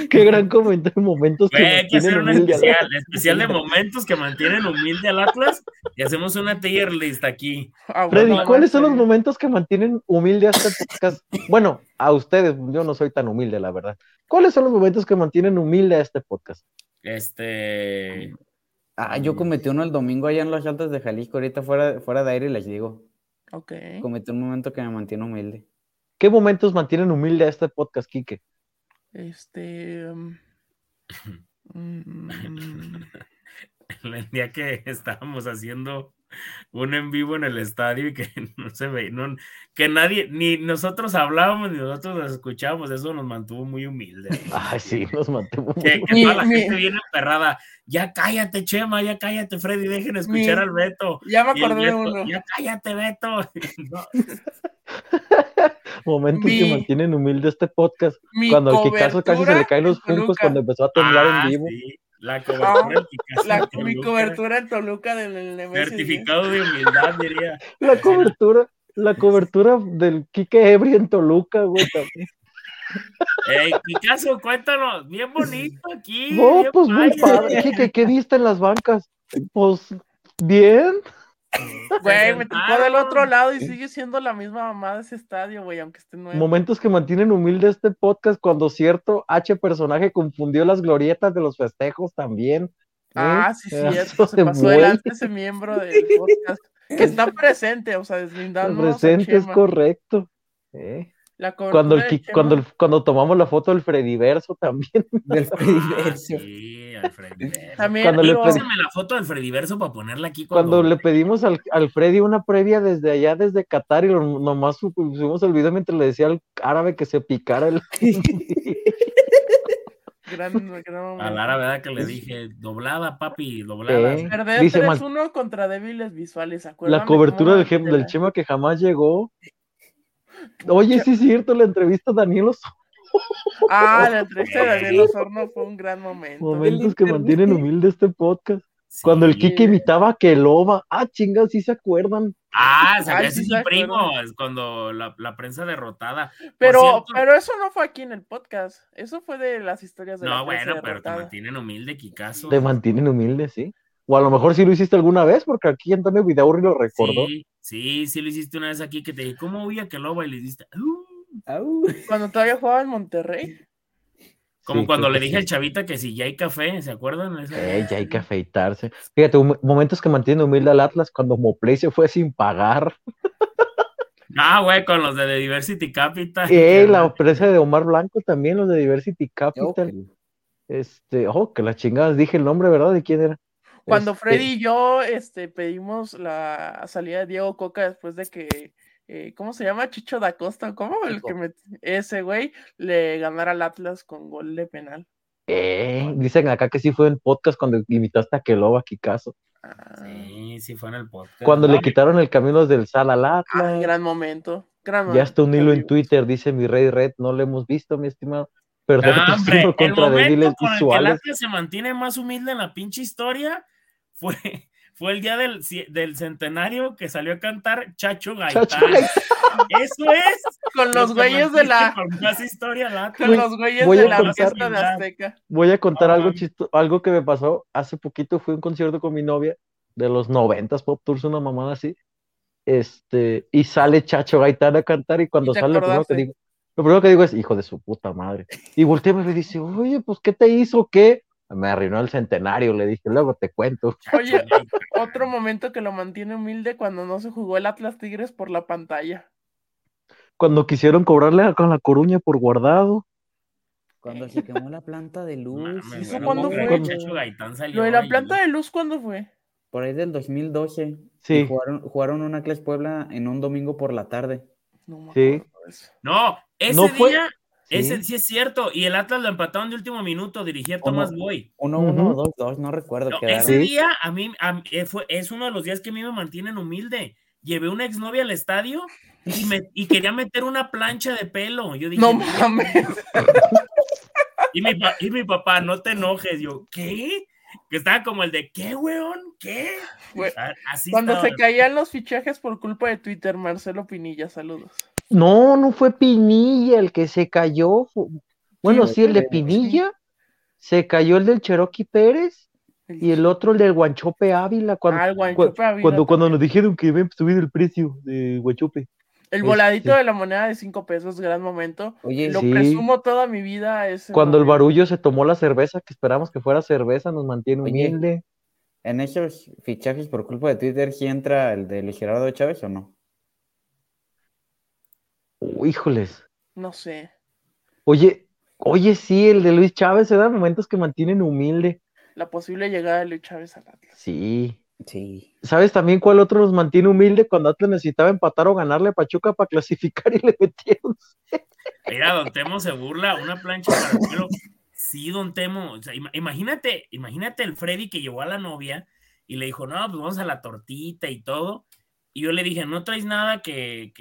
Qué gran comentario de momentos. Hay que hacer un especial de momentos que mantienen humilde al Atlas y hacemos una tier list aquí. Freddy, ¿cuáles son los momentos que mantienen humilde a este podcast? Bueno, a ustedes, yo no soy tan humilde, la verdad. ¿Cuáles son los momentos que mantienen humilde a este podcast? Yo cometí uno el domingo allá en los Altos de Jalisco, ahorita fuera de aire les digo. Okay. Cometí un momento que me mantiene humilde. ¿Qué momentos mantienen humilde a este podcast, Quique? El día que estábamos haciendo uno en vivo en el estadio y que no se ve, no, que nadie, ni nosotros hablábamos ni nosotros nos escuchábamos, eso nos mantuvo muy humildes. Ay, sí, nos mantuvo muy humildes. Que toda la gente viene emperrada, ya cállate Chema, ya cállate Freddy, dejen escuchar al Beto. Ya me acordé de uno. Ya cállate Beto. No. Momentos que mantienen humilde este podcast, cuando al Kikazo casi se le caen los juncos cuando empezó a temblar en vivo. Sí. La cobertura mi cobertura en Toluca del Nemesis. Certificado de humildad, diría. La cobertura del Quique Ebri en Toluca, güey, también. Kikazo, cuéntanos, bien bonito aquí. No, pues muy padre. Quique, ¿qué diste en las bancas? Pues, bien. Güey, me tocó del otro lado y sigue siendo la misma mamá de ese estadio, güey, aunque esté nuevo. Momentos que mantienen humilde este podcast cuando cierto H personaje confundió las glorietas de los festejos también. Sí, cierto, se pasó delante ese miembro del podcast que está presente, o sea, deslindando. Presente, es correcto. Cuando tomamos la foto del Frediverso también. Del Frediverso. Sí, al Frediverso. También, pásame la foto del Frediverso para ponerla aquí. Cuando le pedimos al Freddy una previa desde allá, desde Qatar, y nomás subimos el video mientras le decía al árabe que se picara el... gran a la verdad que le dije doblada, papi, doblada. Perder 3-1 contra débiles visuales. Acuérdame la cobertura del Chema que jamás llegó. Oye, sí es cierto, la entrevista a Daniel Osorno. La entrevista a Daniel Osorno fue un gran momento. Momentos que mantienen humilde este podcast. Sí. Cuando el Kike imitaba a Keloba. Chingas, sí se acuerdan. Sí se primo, es cuando la prensa derrotada. Pero eso no fue aquí en el podcast, eso fue de las historias de la prensa derrotada. Pero te mantienen humilde, Kikazo. Te mantienen humilde, sí. O a lo mejor sí lo hiciste alguna vez, porque aquí Antonio Vidaurri lo recordó. Sí, lo hiciste una vez aquí, que te dije, ¿cómo voy a Keloba? Y le hiciste, cuando todavía jugaba en Monterrey. Como cuando le dije al Chavita que si ya hay café, ¿se acuerdan? Ya hay que afeitarse. Fíjate, momentos que mantiene humilde al Atlas, cuando Mopley se fue sin pagar. Güey, con los de Diversity Capital. La presa de Omar Blanco también, los de Diversity Capital. Que las chingadas, dije el nombre, ¿verdad? ¿De quién era? Cuando Freddy y yo pedimos la salida de Diego Coca después de que, ¿cómo se llama? Chicho da Costa, ¿cómo? El que ese güey le ganara al Atlas con gol de penal. Dicen acá que sí fue en podcast cuando invitaste a Keloba, Kikazo. Sí fue en el podcast. Cuando le quitaron el camino del Sal al Atlas. Gran momento. Ya está un hilo en Twitter, dice mi Rey Red, no lo hemos visto, mi estimado. Perdón, hombre, el momento con el que el Atlas se mantiene más humilde en la pinche historia fue el día del centenario que salió a cantar Chacho Gaitán. Eso es. Con los güeyes de la... Con los güeyes de la orquesta de Azteca. Voy a contar algo que me pasó. Hace poquito fui a un concierto con mi novia de los 90s, Pop Tours, una mamada así. Y sale Chacho Gaitán a cantar y cuando sale lo primero que digo es, hijo de su puta madre. Y volteé y me dice, oye, pues, ¿qué te hizo? ¿Qué? Me arruinó el centenario, le dije, luego te cuento. Oye, otro momento que lo mantiene humilde cuando no se jugó el Atlas Tigres por la pantalla. Cuando quisieron cobrarle con la Coruña por Guardado. Cuando se quemó la planta de luz. ¿Eso cuándo fue? Lo de la planta de luz, ¿cuándo fue? Por ahí del 2012. Sí. Jugaron una Atlas Puebla en un domingo por la tarde. Sí, es cierto, y el Atlas lo empataron de último minuto, dirigía Tomás Boy. 1-1, 2-2, no recuerdo. Ese día, es uno de los días que a mí me mantienen humilde. Llevé una exnovia al estadio y quería meter una plancha de pelo. Yo dije, no mames. Y mi papá, no te enojes. Yo, ¿qué? Que estaba como el de, ¿qué, weón? ¿Qué? Así cuando estaba. Se caían los fichajes por culpa de Twitter, Marcelo Pinilla, saludos. No fue Pinilla el que se cayó. Bueno, sí, el de Pinilla. Se cayó el del Cherokee Pérez y el otro el del Guanchope Ávila. Cuando nos dijeron que iba a subir el precio de Guanchope. El voladito de la moneda de 5 pesos, gran momento. Oye, lo presumo toda mi vida. Cuando el Barullo se tomó la cerveza, que esperamos que fuera cerveza, nos mantiene humilde. En esos fichajes por culpa de Twitter, ¿sí entra el de Gerardo Chávez o no? Híjoles. No sé. Oye, sí, el de Luis Chávez se da momentos que mantienen humilde. La posible llegada de Luis Chávez al Atlas. Sí. Sí. ¿Sabes también cuál otro los mantiene humilde? Cuando Atlas necesitaba empatar o ganarle a Pachuca para clasificar y le metieron. Mira, don Temo se burla, una plancha para el pelo. Sí, don Temo, o sea, imagínate el Freddy que llevó a la novia y le dijo, no, pues vamos a la tortita y todo. Y yo le dije, ¿no traes nada que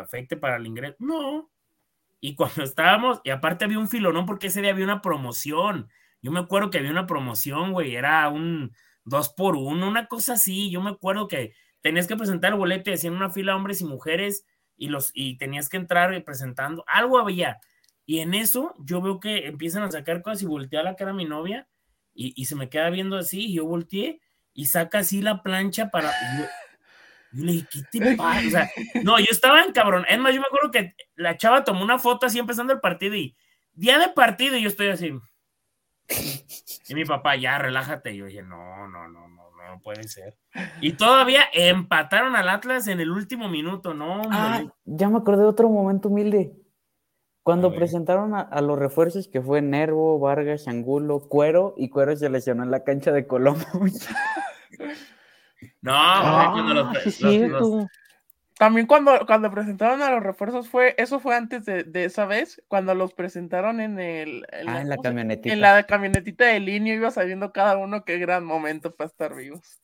afecte para el ingreso? No. Y cuando estábamos, y aparte había un filonón porque ese día había una promoción. Yo me acuerdo que había una promoción, güey, era un 2x1, una cosa así. Yo me acuerdo que tenías que presentar el boleto y hacían una fila hombres y mujeres y tenías que entrar presentando. Algo había. Y en eso yo veo que empiezan a sacar cosas y volteé a la cara a mi novia y se me queda viendo así y yo volteé. Y saca así la plancha para... Yo le dije, ¿qué te pasa? O sea, no, yo estaba en cabrón. Es más, yo me acuerdo que la chava tomó una foto así empezando el partido y... Día de partido y yo estoy así. Y mi papá, ya, relájate. Y yo dije, no puede ser. Y todavía empataron al Atlas en el último minuto, ¿no? Ya me acordé de otro momento humilde. Cuando presentaron a los refuerzos que fue Nervo, Vargas, Angulo, Cuero, y Cuero se lesionó en la cancha de Colombo. También cuando presentaron a los refuerzos fue antes de esa vez, cuando los presentaron en la camionetita. En la camionetita de línea iba sabiendo cada uno qué gran momento para estar vivos.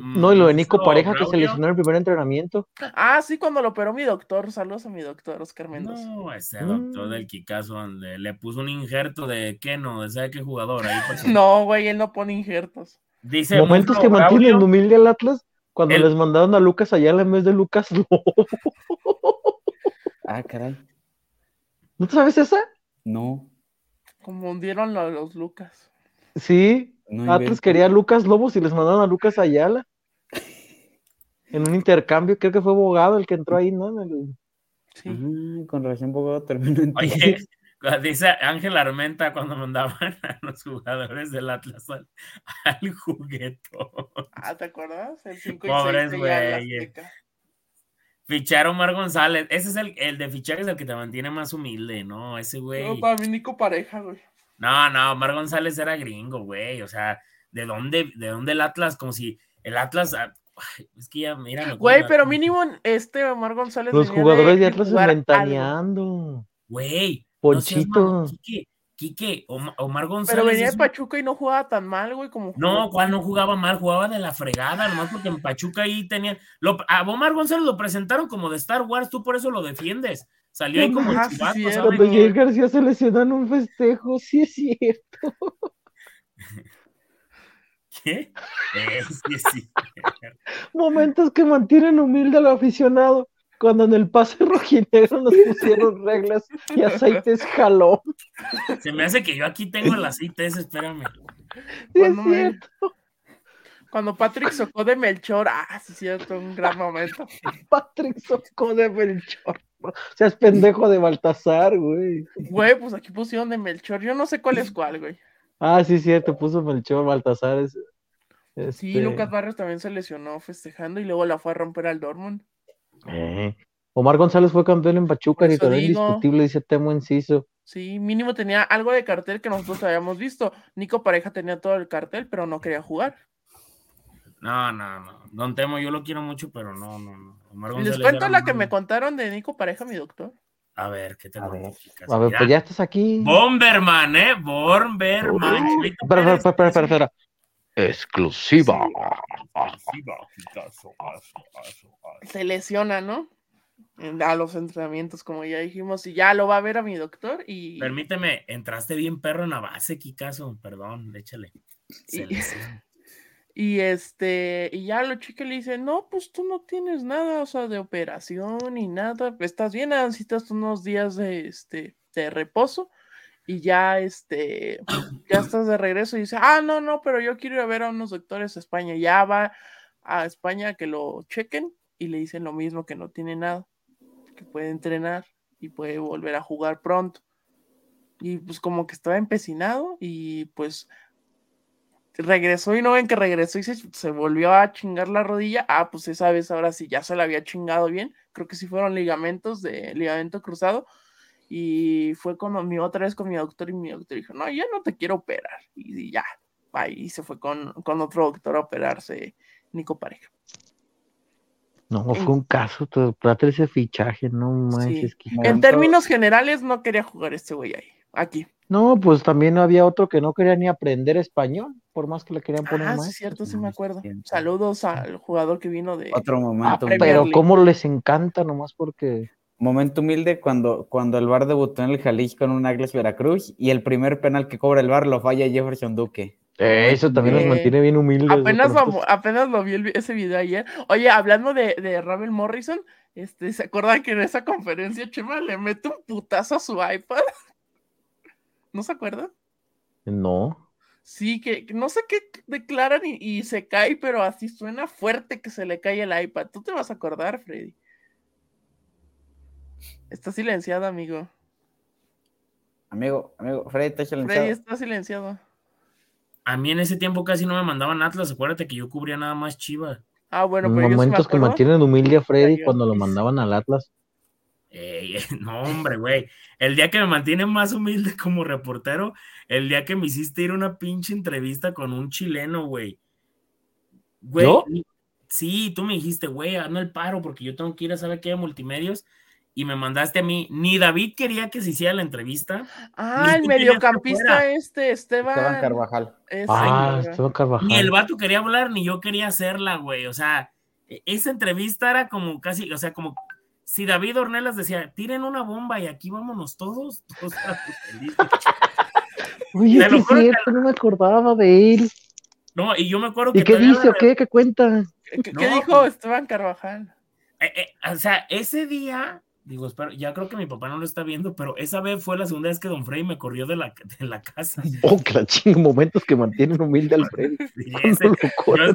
No, y lo de Nico Pareja, Braulio, que se lesionó en el primer entrenamiento. Ah, sí, cuando lo operó mi doctor. Saludos a mi doctor, Oscar Mendoza. No, ese doctor del Kikazo le puso un injerto de qué, no, de sabe qué jugador. Ahí no, güey, él no pone injertos. Dice momentos Muslo, que mantienen humilde al Atlas cuando les mandaron a Lucas Ayala en vez de Lucas Lobo. Ah, caray. ¿No te sabes esa? No. Confundieron a los Lucas. Sí. No, Atlas quería a Lucas Lobos y les mandaron a Lucas Ayala en un intercambio, creo que fue Bogado el que entró ahí, ¿no? Sí. Ajá, con relación Bogado terminó en... Oye, dice Ángel Armenta cuando mandaban a los jugadores del Atlas al jugueto. Ah, ¿te acuerdas? El 5 y 6. Pobres güeyes. Fichar a Omar González, ese es el de fichar, es el que te mantiene más humilde, ¿no? Ese güey. No, para mí Nico Pareja, güey. No, Omar González era gringo, güey, o sea, ¿de dónde el Atlas? Como si el Atlas, ay, es que ya, mira. Güey, pero mínimo Omar González. Los jugadores de Atlas inventaneando. Güey. Ponchito. Quique, Omar González. Pero venía de Pachuca y no jugaba tan mal, güey, como jugaba. No, cual no jugaba mal, jugaba de la fregada, nomás porque en Pachuca ahí tenían. A Omar González lo presentaron como de Star Wars, tú por eso lo defiendes. Salió ahí como el chivato, ¿sabes? Cuando Jair García se lesionó en un festejo, sí es cierto. ¿Qué? Sí. Momentos que mantienen humilde al aficionado, cuando en el pase rojinegro nos pusieron reglas y aceites jaló. Se me hace que yo aquí tengo el aceite ese, espérame. Sí es cierto. Cuando Patrick socó de Melchor, sí es cierto, un gran momento. Patrick socó de Melchor. O sea, es pendejo de Baltasar, güey. Güey, pues aquí pusieron de Melchor. Yo no sé cuál es cuál, güey. Ah, sí, cierto, puso Melchor, Baltasar. Sí, Lucas Barrios también se lesionó festejando y luego la fue a romper al Dortmund. Omar González fue campeón en Pachuca, y todo indiscutible, dice Temo Enciso. Sí, mínimo tenía algo de cartel que nosotros habíamos visto. Nico Pareja tenía todo el cartel, pero no quería jugar. No. Don Temo, yo lo quiero mucho, pero no. Omar González. ¿Les cuento la que me contaron de Nico Pareja, mi doctor? A ver, ¿qué te modificas? A ver, pues ya estás aquí. Bomberman, Bomberman. Espera. Exclusiva. Se lesiona, ¿no? A los entrenamientos, como ya dijimos, y ya lo va a ver a mi doctor y... Permíteme, entraste bien perro en la base, Kikazo, perdón, échale. Se lesiona. Y ya lo cheque le dice, no, pues tú no tienes nada, o sea, de operación ni nada, estás bien, necesitas unos días de reposo, y ya, ya estás de regreso, y dice, no, pero yo quiero ir a ver a unos doctores a España, ya va a España a que lo chequen, y le dicen lo mismo, que no tiene nada, que puede entrenar, y puede volver a jugar pronto, y pues como que estaba empecinado, y pues... Regresó y no ven que regresó y se volvió a chingar la rodilla. Pues esa vez ahora sí ya se la había chingado bien. Creo que sí fueron ligamentos de ligamento cruzado. Y fue otra vez con mi doctor y mi doctor dijo, no, ya no te quiero operar. Y ya, ahí se fue con otro doctor a operarse Nico Pareja. No, fue un caso, trata ese fichaje, no manches. Sí. En términos generales no quería jugar este güey ahí, aquí. No, pues también había otro que no quería ni aprender español, por más que le querían poner más. Ah, sí, cierto, sí me acuerdo. Saludos al jugador que vino de... Otro momento. Pero cómo les encanta, nomás porque... Momento humilde cuando el VAR debutó en el Jalisco con un Águilas Veracruz y el primer penal que cobra el VAR lo falla Jefferson Duque. Eso también nos mantiene bien humildes. Apenas lo vi ese video ayer. Oye, hablando de Ravel Morrison, ¿se acuerdan que en esa conferencia Chema le mete un putazo a su iPad? ¿No se acuerdan? No. Sí, que no sé qué declaran y se cae, pero así suena fuerte que se le cae el iPad. Tú te vas a acordar, Freddy. Está silenciado, amigo. Amigo, Freddy está silenciado. Freddy está silenciado. A mí en ese tiempo casi no me mandaban Atlas, acuérdate que yo cubría nada más Chivas. Ah, bueno, pero momentos que mantienen humilde a Freddy cuando lo mandaban al Atlas. No, hombre, güey. El día que me mantiene más humilde como reportero, el día que me hiciste ir a una pinche entrevista con un chileno, güey. ¿Yo? Sí, tú me dijiste, güey, hazme el paro porque yo tengo que ir a saber qué hay multimedios. Y me mandaste a mí, ni David quería que se hiciera la entrevista. Ah, el mediocampista Esteban Carvajal. Esteban Carvajal. Ni el vato quería hablar, ni yo quería hacerla, güey. O sea, esa entrevista era como casi, o sea, como si David Ornelas decía, tiren una bomba y aquí vámonos todos. O sea, oye, es cierto, no me acordaba de él. No, y yo me acuerdo que... ¿Y qué dice o qué? ¿Qué cuenta? ¿Qué dijo Esteban Carvajal? O sea, ese día... Digo, espero, ya creo que mi papá no lo está viendo, pero esa vez fue la segunda vez que don Freddy me corrió de la casa. Oh, que la chinga, momentos que mantienen humilde al Freddy. Sí, yo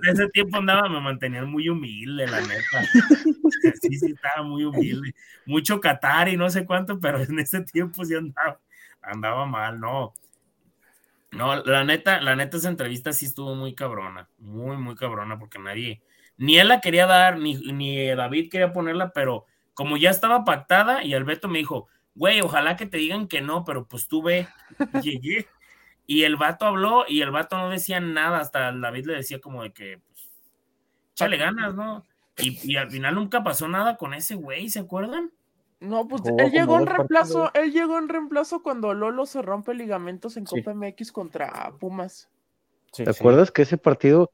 desde ese tiempo me mantenían muy humilde, la neta. Sí, estaba muy humilde. Mucho Qatar y no sé cuánto, pero en ese tiempo sí andaba mal, no. No, la neta esa entrevista sí estuvo muy cabrona, muy, muy cabrona, porque nadie, ni él la quería dar, ni David quería ponerla, pero... Como ya estaba pactada, y Alberto me dijo, güey, ojalá que te digan que no, pero pues tú ve, llegué. Y el vato habló, y el vato no decía nada, hasta David le decía como de que, pues, échale ganas, ¿no? Y al final nunca pasó nada con ese güey, ¿se acuerdan? No, pues él llegó en reemplazo cuando Lolo se rompe ligamentos en Copa MX contra Pumas. Sí, ¿Te acuerdas que ese partido?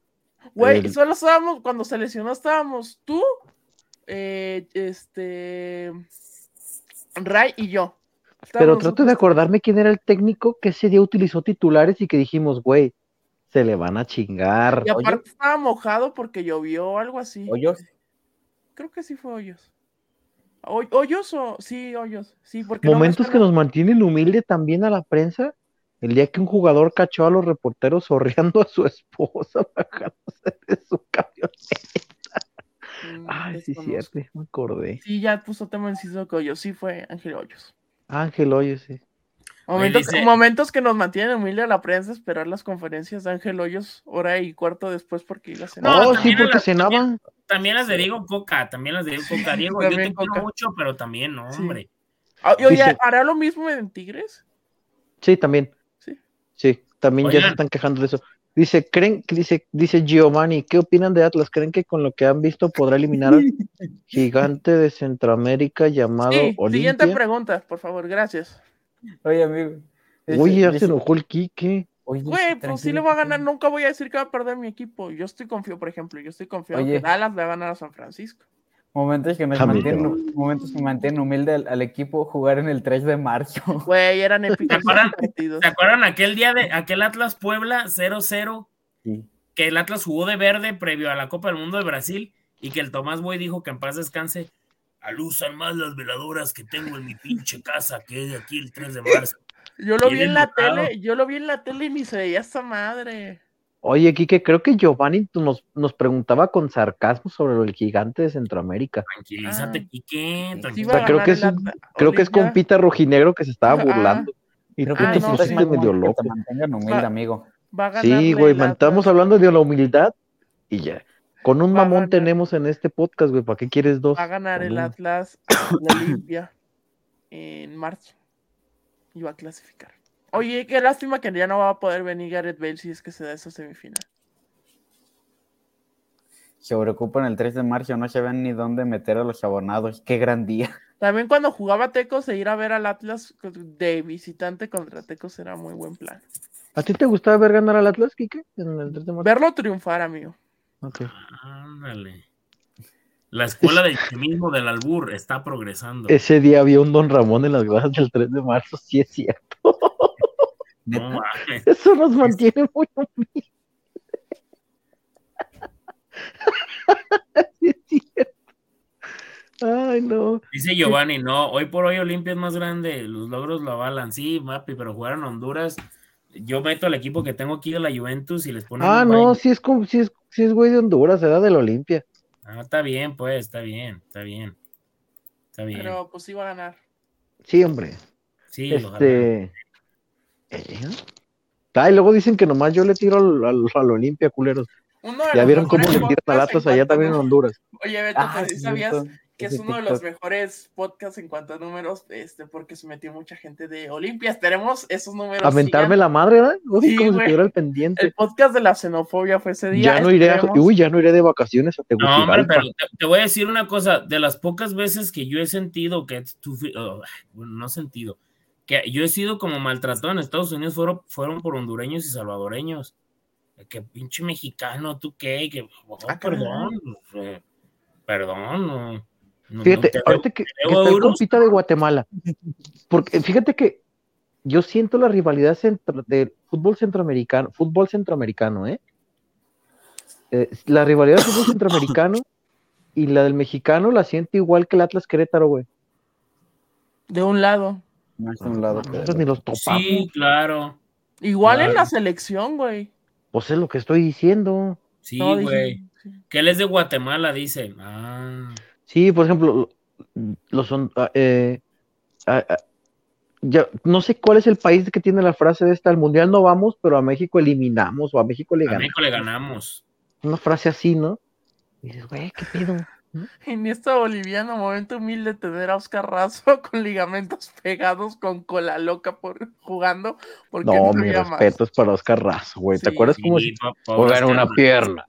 Güey, solo estábamos, cuando se lesionó estábamos tú, Ray y yo. Pero trato de acordarme quién era el técnico que ese día utilizó titulares y que dijimos, güey, se le van a chingar. Y aparte estaba mojado porque llovió, algo así. ¿Hoyos? Creo que sí fue Hoyos. Hoyos. Sí, porque momentos que nos mantienen humilde también a la prensa. El día que un jugador cachó a los reporteros zorreando a su esposa bajándose de su camioneta. Ay, sí, cierto, me acordé. Sí, ya puso tema en Sisoko Hoyos, sí fue Ángel Hoyos. Ángel Hoyos, sí. Momentos que nos mantienen humilde a la prensa, esperar las conferencias de Ángel Hoyos, hora y cuarto después porque iba a cenar. No, sí, porque cenaban. También las de Diego Coca, Diego, yo te quiero mucho, pero también, no, hombre. Sí. Oye, ¿hará lo mismo en Tigres? Sí, también. Sí, también. Oigan, ya se están quejando de eso. Dice Giovanni, ¿qué opinan de Atlas? ¿Creen que con lo que han visto podrá eliminar al gigante de Centroamérica llamado Olimpia? Siguiente pregunta, por favor, gracias. Oye, amigo. Ya se enojó el Quique. Güey, pues sí le va a ganar, nunca voy a decir que va a perder mi equipo. Yo estoy confiado que Dallas le va a ganar a San Francisco. Momentos que mantienen humilde al equipo, jugar en el 3 de marzo. Güey, eran épicos. ¿Se acuerdan aquel día de aquel Atlas Puebla 0-0? Sí. Que el Atlas jugó de verde previo a la Copa del Mundo de Brasil y que el Tomás Boy dijo que en paz descanse, alusan más las veladoras que tengo en mi pinche casa que es de aquí el 3 de marzo. Yo lo vi en la tele y ni se veía esa madre. Oye, Quique, creo que Giovanni nos preguntaba con sarcasmo sobre el gigante de Centroamérica. Tranquilízate, Quique. O sea, creo que es compita rojinegro que se estaba burlando. Y creo que te pusiste medio loco. Que te mantengan humilde, amigo. Sí, güey, estamos hablando de la humildad y ya. Con un mamón tenemos en este podcast, güey, ¿para qué quieres dos? Va a ganar el Atlas la Olimpia en marzo y va a clasificar. Oye, qué lástima que ya no va a poder venir Gareth Bale si es que se da esa semifinal. Se preocupan el 3 de marzo, no sabían ni dónde meter a los abonados. ¡Qué gran día! También cuando jugaba Tecos, e ir a ver al Atlas de visitante contra Tecos era muy buen plan. ¿A ti te gustaba ver ganar al Atlas, Kike? En el 3 de marzo. Verlo triunfar, amigo. Okay. Ándale. La escuela del chimismo del albur está progresando. Ese día había un Don Ramón en las gradas del 3 de marzo, sí es cierto. No, eso nos mantiene muy humildes. Sí, es cierto. Ay, no. Dice Giovanni, no, hoy por hoy Olimpia es más grande, los logros lo avalan, sí, Mapi, pero jugar en Honduras, yo meto al equipo que tengo aquí de la Juventus y les ponen. Ah, no, sí es güey de Honduras, era del Olimpia. Ah, está bien, pues, está bien. Pero pues iba a ganar. Sí, hombre. Sí, y luego dicen que nomás yo le tiro al Olimpia, culeros. Ya vieron cómo le tiran a latas allá también en Honduras. Oye, Beto, ¿sabías que es uno de los mejores podcasts en cuanto a números? Porque se metió mucha gente de Olimpias. Tenemos esos números. Aventarme la madre, ¿verdad? Uy, sí, como si tuviera el pendiente. El podcast de la xenofobia fue ese día. Ya no iré, de vacaciones a Tegucigalpa. No, hombre, pero te voy a decir una cosa. De las pocas veces que yo he sentido que que yo he sido como maltratado en Estados Unidos fueron por hondureños y salvadoreños. Que pinche mexicano, ¿tú qué? Perdón. No, fíjate, no ahorita que está el compita de Guatemala. Porque fíjate que yo siento la rivalidad del fútbol centroamericano, la rivalidad del fútbol centroamericano y la del mexicano la siento igual que el Atlas Querétaro, güey. De un lado. Nosotros ni los topamos. Sí, claro. Igual claro. En la selección, güey. Pues es lo que estoy diciendo. Sí, güey. Que él es de Guatemala, dicen. Ah. Sí, por ejemplo, no sé cuál es el país que tiene la frase de esta, al mundial no vamos, pero a México eliminamos, o a México le ganamos. A México le ganamos. Una frase así, ¿no? Y dices, güey, ¿qué pedo? En este boliviano, momento humilde, tener a Oscar Razo con ligamentos pegados con cola loca jugando. Porque no, mi respeto es para Oscar Razo, güey. Sí, ¿te acuerdas cómo si jugar una pierna?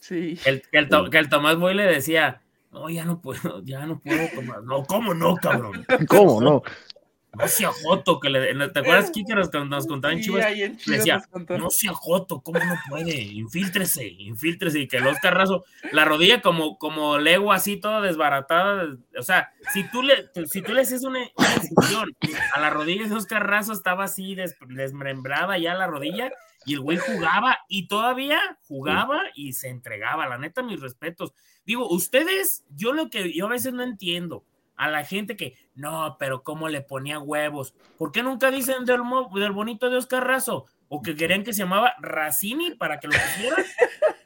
Sí. Que el Tomás Boy le decía, no, ya no puedo tomar. No, ¿cómo no, cabrón? ¿Cómo no? No sea joto, ¿te acuerdas, Kike, que nos contaban Chivas? Le decía, no sea joto, ¿cómo no puede? Infíltrese, y que el Oscar Razo, la rodilla como legua así, toda desbaratada, o sea, si tú le haces una incisión a la rodilla de Oscar Razo, estaba así desmembrada ya la rodilla, y el güey jugaba, y todavía jugaba y se entregaba, la neta, mis respetos. Digo, ustedes, yo a veces no entiendo, a la gente que, no, pero cómo le ponía huevos. ¿Por qué nunca dicen del bonito de Oscar Razo? O que querían que se llamaba Racini para que lo pusieran.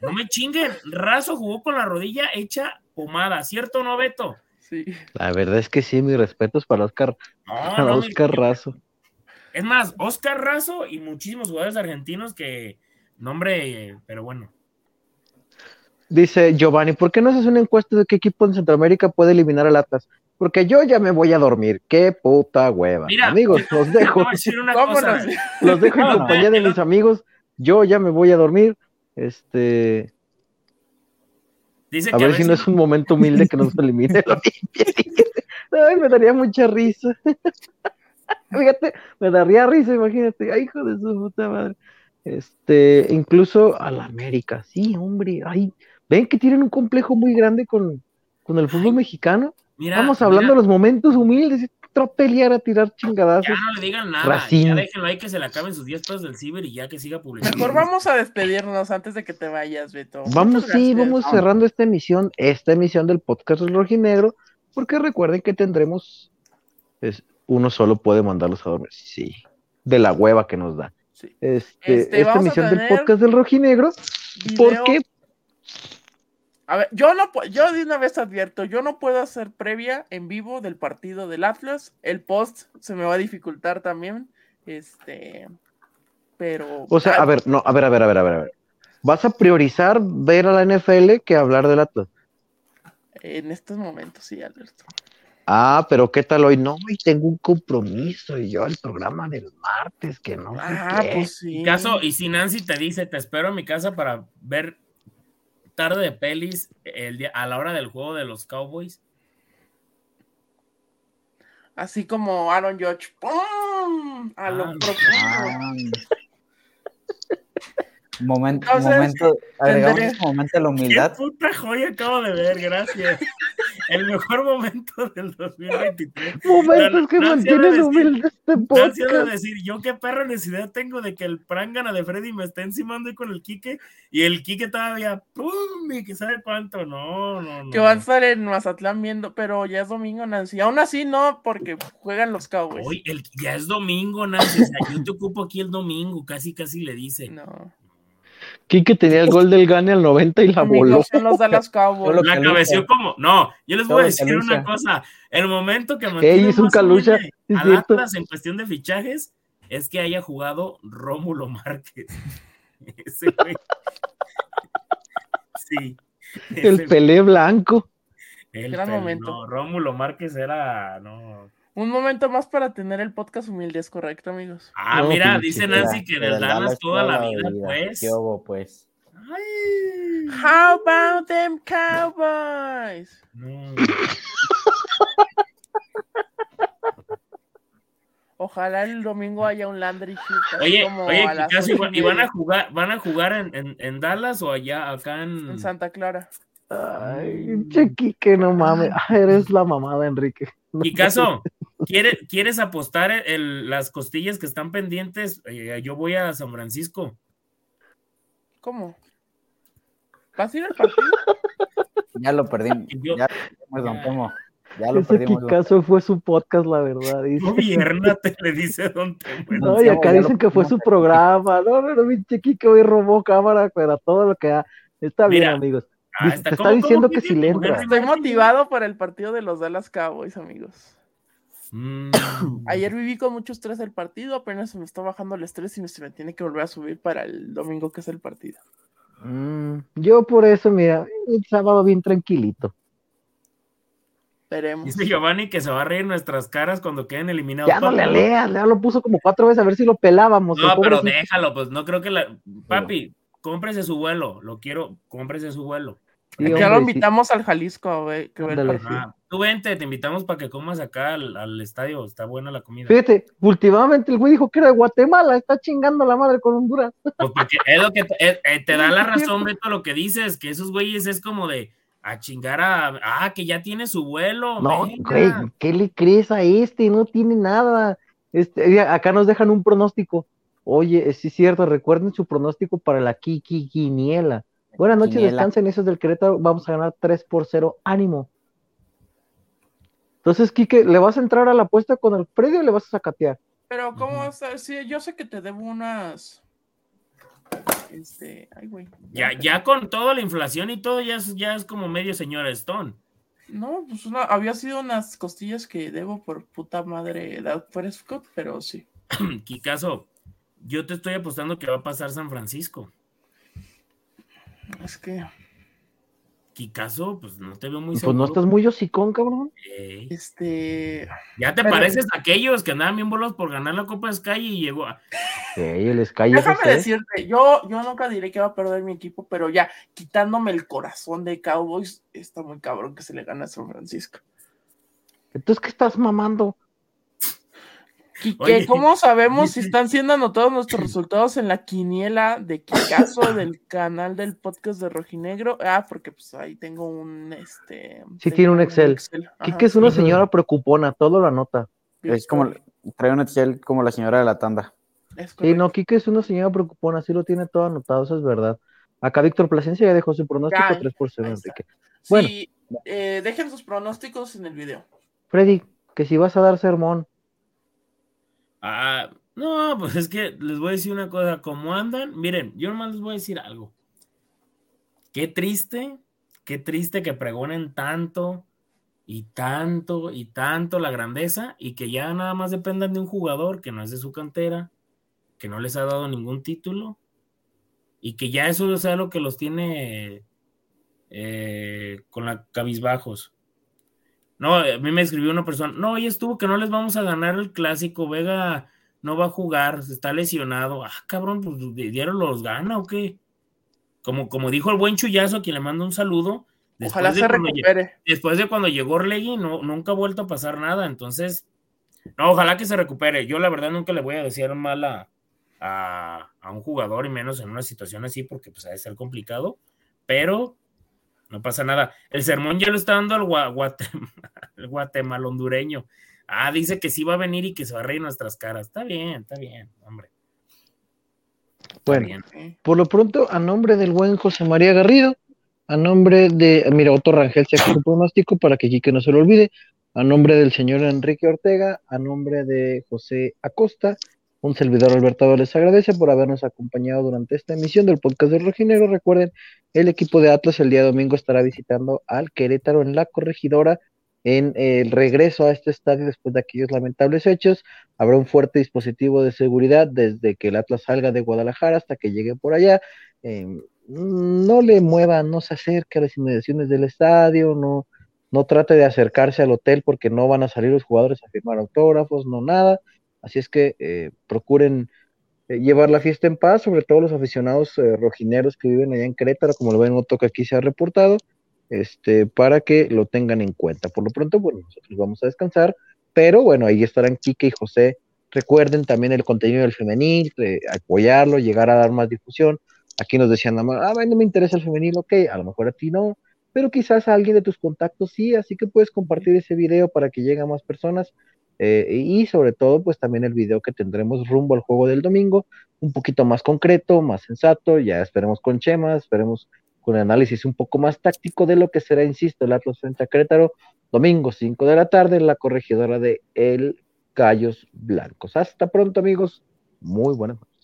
No me chinguen. Razo jugó con la rodilla hecha pomada, ¿cierto o no, Beto? Sí. La verdad es que sí, mis respetos para Oscar, Oscar Razo. Es más, Oscar Razo y muchísimos jugadores argentinos que, pero bueno. Dice Giovanni, ¿por qué no haces una encuesta de qué equipo en Centroamérica puede eliminar al Atlas? Porque yo ya me voy a dormir. ¡Qué puta hueva! Mira, amigos, los dejo. Los dejo en compañía de mis amigos. Yo ya me voy a dormir. Dice a ver si no es un momento humilde que nos elimine la Olimpia. Ay, me daría mucha risa. Fíjate, me daría risa, imagínate. Ay, hijo de su puta madre. Incluso a la América. Sí, hombre. Ay, ven que tienen un complejo muy grande con el fútbol mexicano. Mira, vamos hablando de los momentos humildes, tropelear a tirar chingadazos. Ya no le digan nada, Racine. Ya déjenlo ahí que se le acaben sus 10 pesos del ciber y ya que siga publicando. Mejor vamos a despedirnos antes de que te vayas, Beto. Vamos cerrando esta emisión del podcast del Rojinegro, porque recuerden que tendremos, uno solo puede mandarlos a dormir, sí, de la hueva que nos da. Sí. Esta emisión del podcast del Rojinegro, porque... A ver, yo de una vez advierto, yo no puedo hacer previa en vivo del partido del Atlas, el post se me va a dificultar también, pero... O sea, a ver, ¿vas a priorizar ver a la NFL que hablar del Atlas? En estos momentos, sí, Alberto. Ah, pero ¿qué tal hoy? No, hoy tengo un compromiso y yo el programa del martes, que no sé qué. Pues sí. Caso, y si Nancy te dice, te espero en mi casa para ver tarde de pelis a la hora del juego de los Cowboys. Así como Aaron Judge. ¡Pum! A lo profundo. Momento, agregamos un momento de la humildad. Qué puta joya acabo de ver, gracias. El mejor momento del 2023. Momentos que mantienen humildes este podcast. Gracias a decir, yo qué perra necesidad tengo de que el prangana de Freddy me esté encimando y con el Quique, y el Quique todavía, pum, y que sabe cuánto, no. Que va a estar en Mazatlán viendo, pero ya es domingo, Nancy. Aún así no, porque juegan los Cowboys. Hoy, ya es domingo, Nancy, o sea, yo te ocupo aquí el domingo, casi le dice. No. Quique tenía el gol del Gane al 90 y la voló. Los Dallas Cowboys. La cabeció como... No, yo les voy a decir calucha. Una cosa. El momento que mantiene más calucha, al Atlas en cuestión de fichajes es que haya jugado Rómulo Márquez. Ese güey. Sí. Ese el Pelé blanco. El gran momento. No, Rómulo Márquez era... No. Un momento más para tener el podcast humilde, ¿es correcto, amigos? Ah, mira, dice Nancy que del Dallas toda la vida, pues. ¿Qué hubo, pues? Ay, how about them Cowboys? No. Ojalá el domingo haya un Landry. Oye, casi y van a jugar en Dallas o allá, acá en Santa Clara. Ay, Chiquique, no mames. Eres la mamada, Enrique. Y caso, ¿quieres apostar las costillas que están pendientes? Yo voy a San Francisco. ¿Cómo? ¿Vas a ir al partido? Ya lo perdimos. Ya lo perdimos. Caso fue su podcast, la verdad. Gobiérnate, le dice Don Temuel. No, y acá dicen que fue su programa. No, pero mi Chiquique hoy robó cámara para todo lo que da. Está bien, mira, amigos. Está diciendo que si le entra. Estoy motivado para el partido de los Dallas Cowboys, amigos. Ayer viví con mucho estrés el partido, apenas se me está bajando el estrés y se me tiene que volver a subir para el domingo, que es el partido. Yo por eso, mira, el sábado bien tranquilito. Esperemos. Dice Giovanni que se va a reír nuestras caras cuando queden eliminados. Ya no le leas, ya lo puso como 4 veces a ver si lo pelábamos. No, pero déjalo, pues no creo que Papi, cómprese su vuelo, lo quiero, cómprese su vuelo. Sí, hombre, ya lo invitamos al Jalisco, güey. Tú vente, te invitamos para que comas acá al estadio, está buena la comida. Fíjate, últimamente el güey dijo que era de Guatemala, está chingando la madre con Honduras. Pues porque es lo que te da la razón, Beto, lo que dices, que esos güeyes es como de a chingar que ya tiene su vuelo. No, güey, ¿qué le crees a este? No tiene nada. Acá nos dejan un pronóstico. Oye, sí es cierto, recuerden su pronóstico para la Quiniela. Buenas noches, descansen, esos del Querétaro, vamos a ganar 3-0, ánimo. Entonces, Quique, ¿le vas a entrar a la apuesta con el predio o le vas a sacatear? Pero, ¿cómo vas a decir? Yo sé que te debo unas... Ay, güey. Ya con toda la inflación y todo, ya es como medio señora Stone. No, pues había sido unas costillas que debo por puta madre de Prescott, pero sí. Kikazo, yo te estoy apostando que va a pasar San Francisco. Es que Kikazo, pues no te veo muy seguro. Pues no estás muy hocicón, cabrón. Ya te pareces a aquellos que andaban bien bolos por ganar la Copa Sky y llegó a... Sí, el Sky. Déjame decirte, yo nunca diré que va a perder mi equipo, pero ya, quitándome el corazón de Cowboys, está muy cabrón que se le gane a San Francisco. Entonces, ¿qué estás mamando? Quique, ¿cómo sabemos si están siendo anotados nuestros resultados en la quiniela de Kikazo del canal del podcast de Rojinegro? Ah, porque pues ahí tengo un Sí, tiene un Excel. Quique es una señora preocupona, todo lo anota. Es como, trae un Excel como la señora de la tanda. Sí, no, Quique es una señora preocupona, sí lo tiene todo anotado, eso es verdad. Acá Víctor Plasencia ya dejó su pronóstico 3-0, Enrique. Bueno. Sí, dejen sus pronósticos en el video. Freddy, que si vas a dar sermón. Ah, no, pues es que les voy a decir una cosa, ¿cómo andan? Miren, yo nomás les voy a decir algo. Qué triste que pregonen tanto y tanto y tanto la grandeza y que ya nada más dependan de un jugador que no es de su cantera, que no les ha dado ningún título y que ya eso sea lo que los tiene con la cabizbajos. No, a mí me escribió una persona, no, hoy estuvo que no les vamos a ganar el clásico, Vega no va a jugar, está lesionado. Ah, cabrón, pues diario los gana o qué. Como dijo el buen Chuyazo, a quien le mando un saludo. Ojalá se recupere. Después de cuando llegó Orlegui, no, nunca ha vuelto a pasar nada, entonces, no, ojalá que se recupere. Yo la verdad nunca le voy a decir mal a un jugador, y menos en una situación así, porque pues ha de ser complicado, pero no pasa nada. El sermón ya lo está dando al Guatemala hondureño. Ah, dice que sí va a venir y que se va a reír nuestras caras. Está bien, hombre. Bueno, bien. Por lo pronto, a nombre del buen José María Garrido, a nombre de, mira, Otto Rangel se hace un pronóstico para que Quique no se lo olvide, a nombre del señor Enrique Ortega, a nombre de José Acosta, un servidor Alberto les agradece por habernos acompañado durante esta emisión del podcast del Rojinegro. Recuerden, el equipo de Atlas el día domingo estará visitando al Querétaro en La Corregidora, en el regreso a este estadio después de aquellos lamentables hechos. Habrá un fuerte dispositivo de seguridad desde que el Atlas salga de Guadalajara hasta que llegue por allá. No le mueva, no se acerque a las inmediaciones del estadio, no trate de acercarse al hotel porque no van a salir los jugadores a firmar autógrafos, no nada. Así es que procuren llevar la fiesta en paz, sobre todo los aficionados rojineros que viven allá en Querétaro, como lo ven, Otto, que aquí se ha reportado, para que lo tengan en cuenta. Por lo pronto, bueno, nosotros vamos a descansar, pero bueno, ahí estarán Quique y José. Recuerden también el contenido del femenil, apoyarlo, llegar a dar más difusión. Aquí nos decían, no me interesa el femenil, ok, a lo mejor a ti no, pero quizás a alguien de tus contactos sí, así que puedes compartir ese video para que llegue a más personas. Y sobre todo, pues también el video que tendremos rumbo al juego del domingo, un poquito más concreto, más sensato, ya esperemos con Chema, esperemos con el análisis un poco más táctico de lo que será, insisto, el Atlas frente a Querétaro, domingo 5 de la tarde, en la corregidora de El Gallos Blancos. Hasta pronto, amigos, muy buenas noches.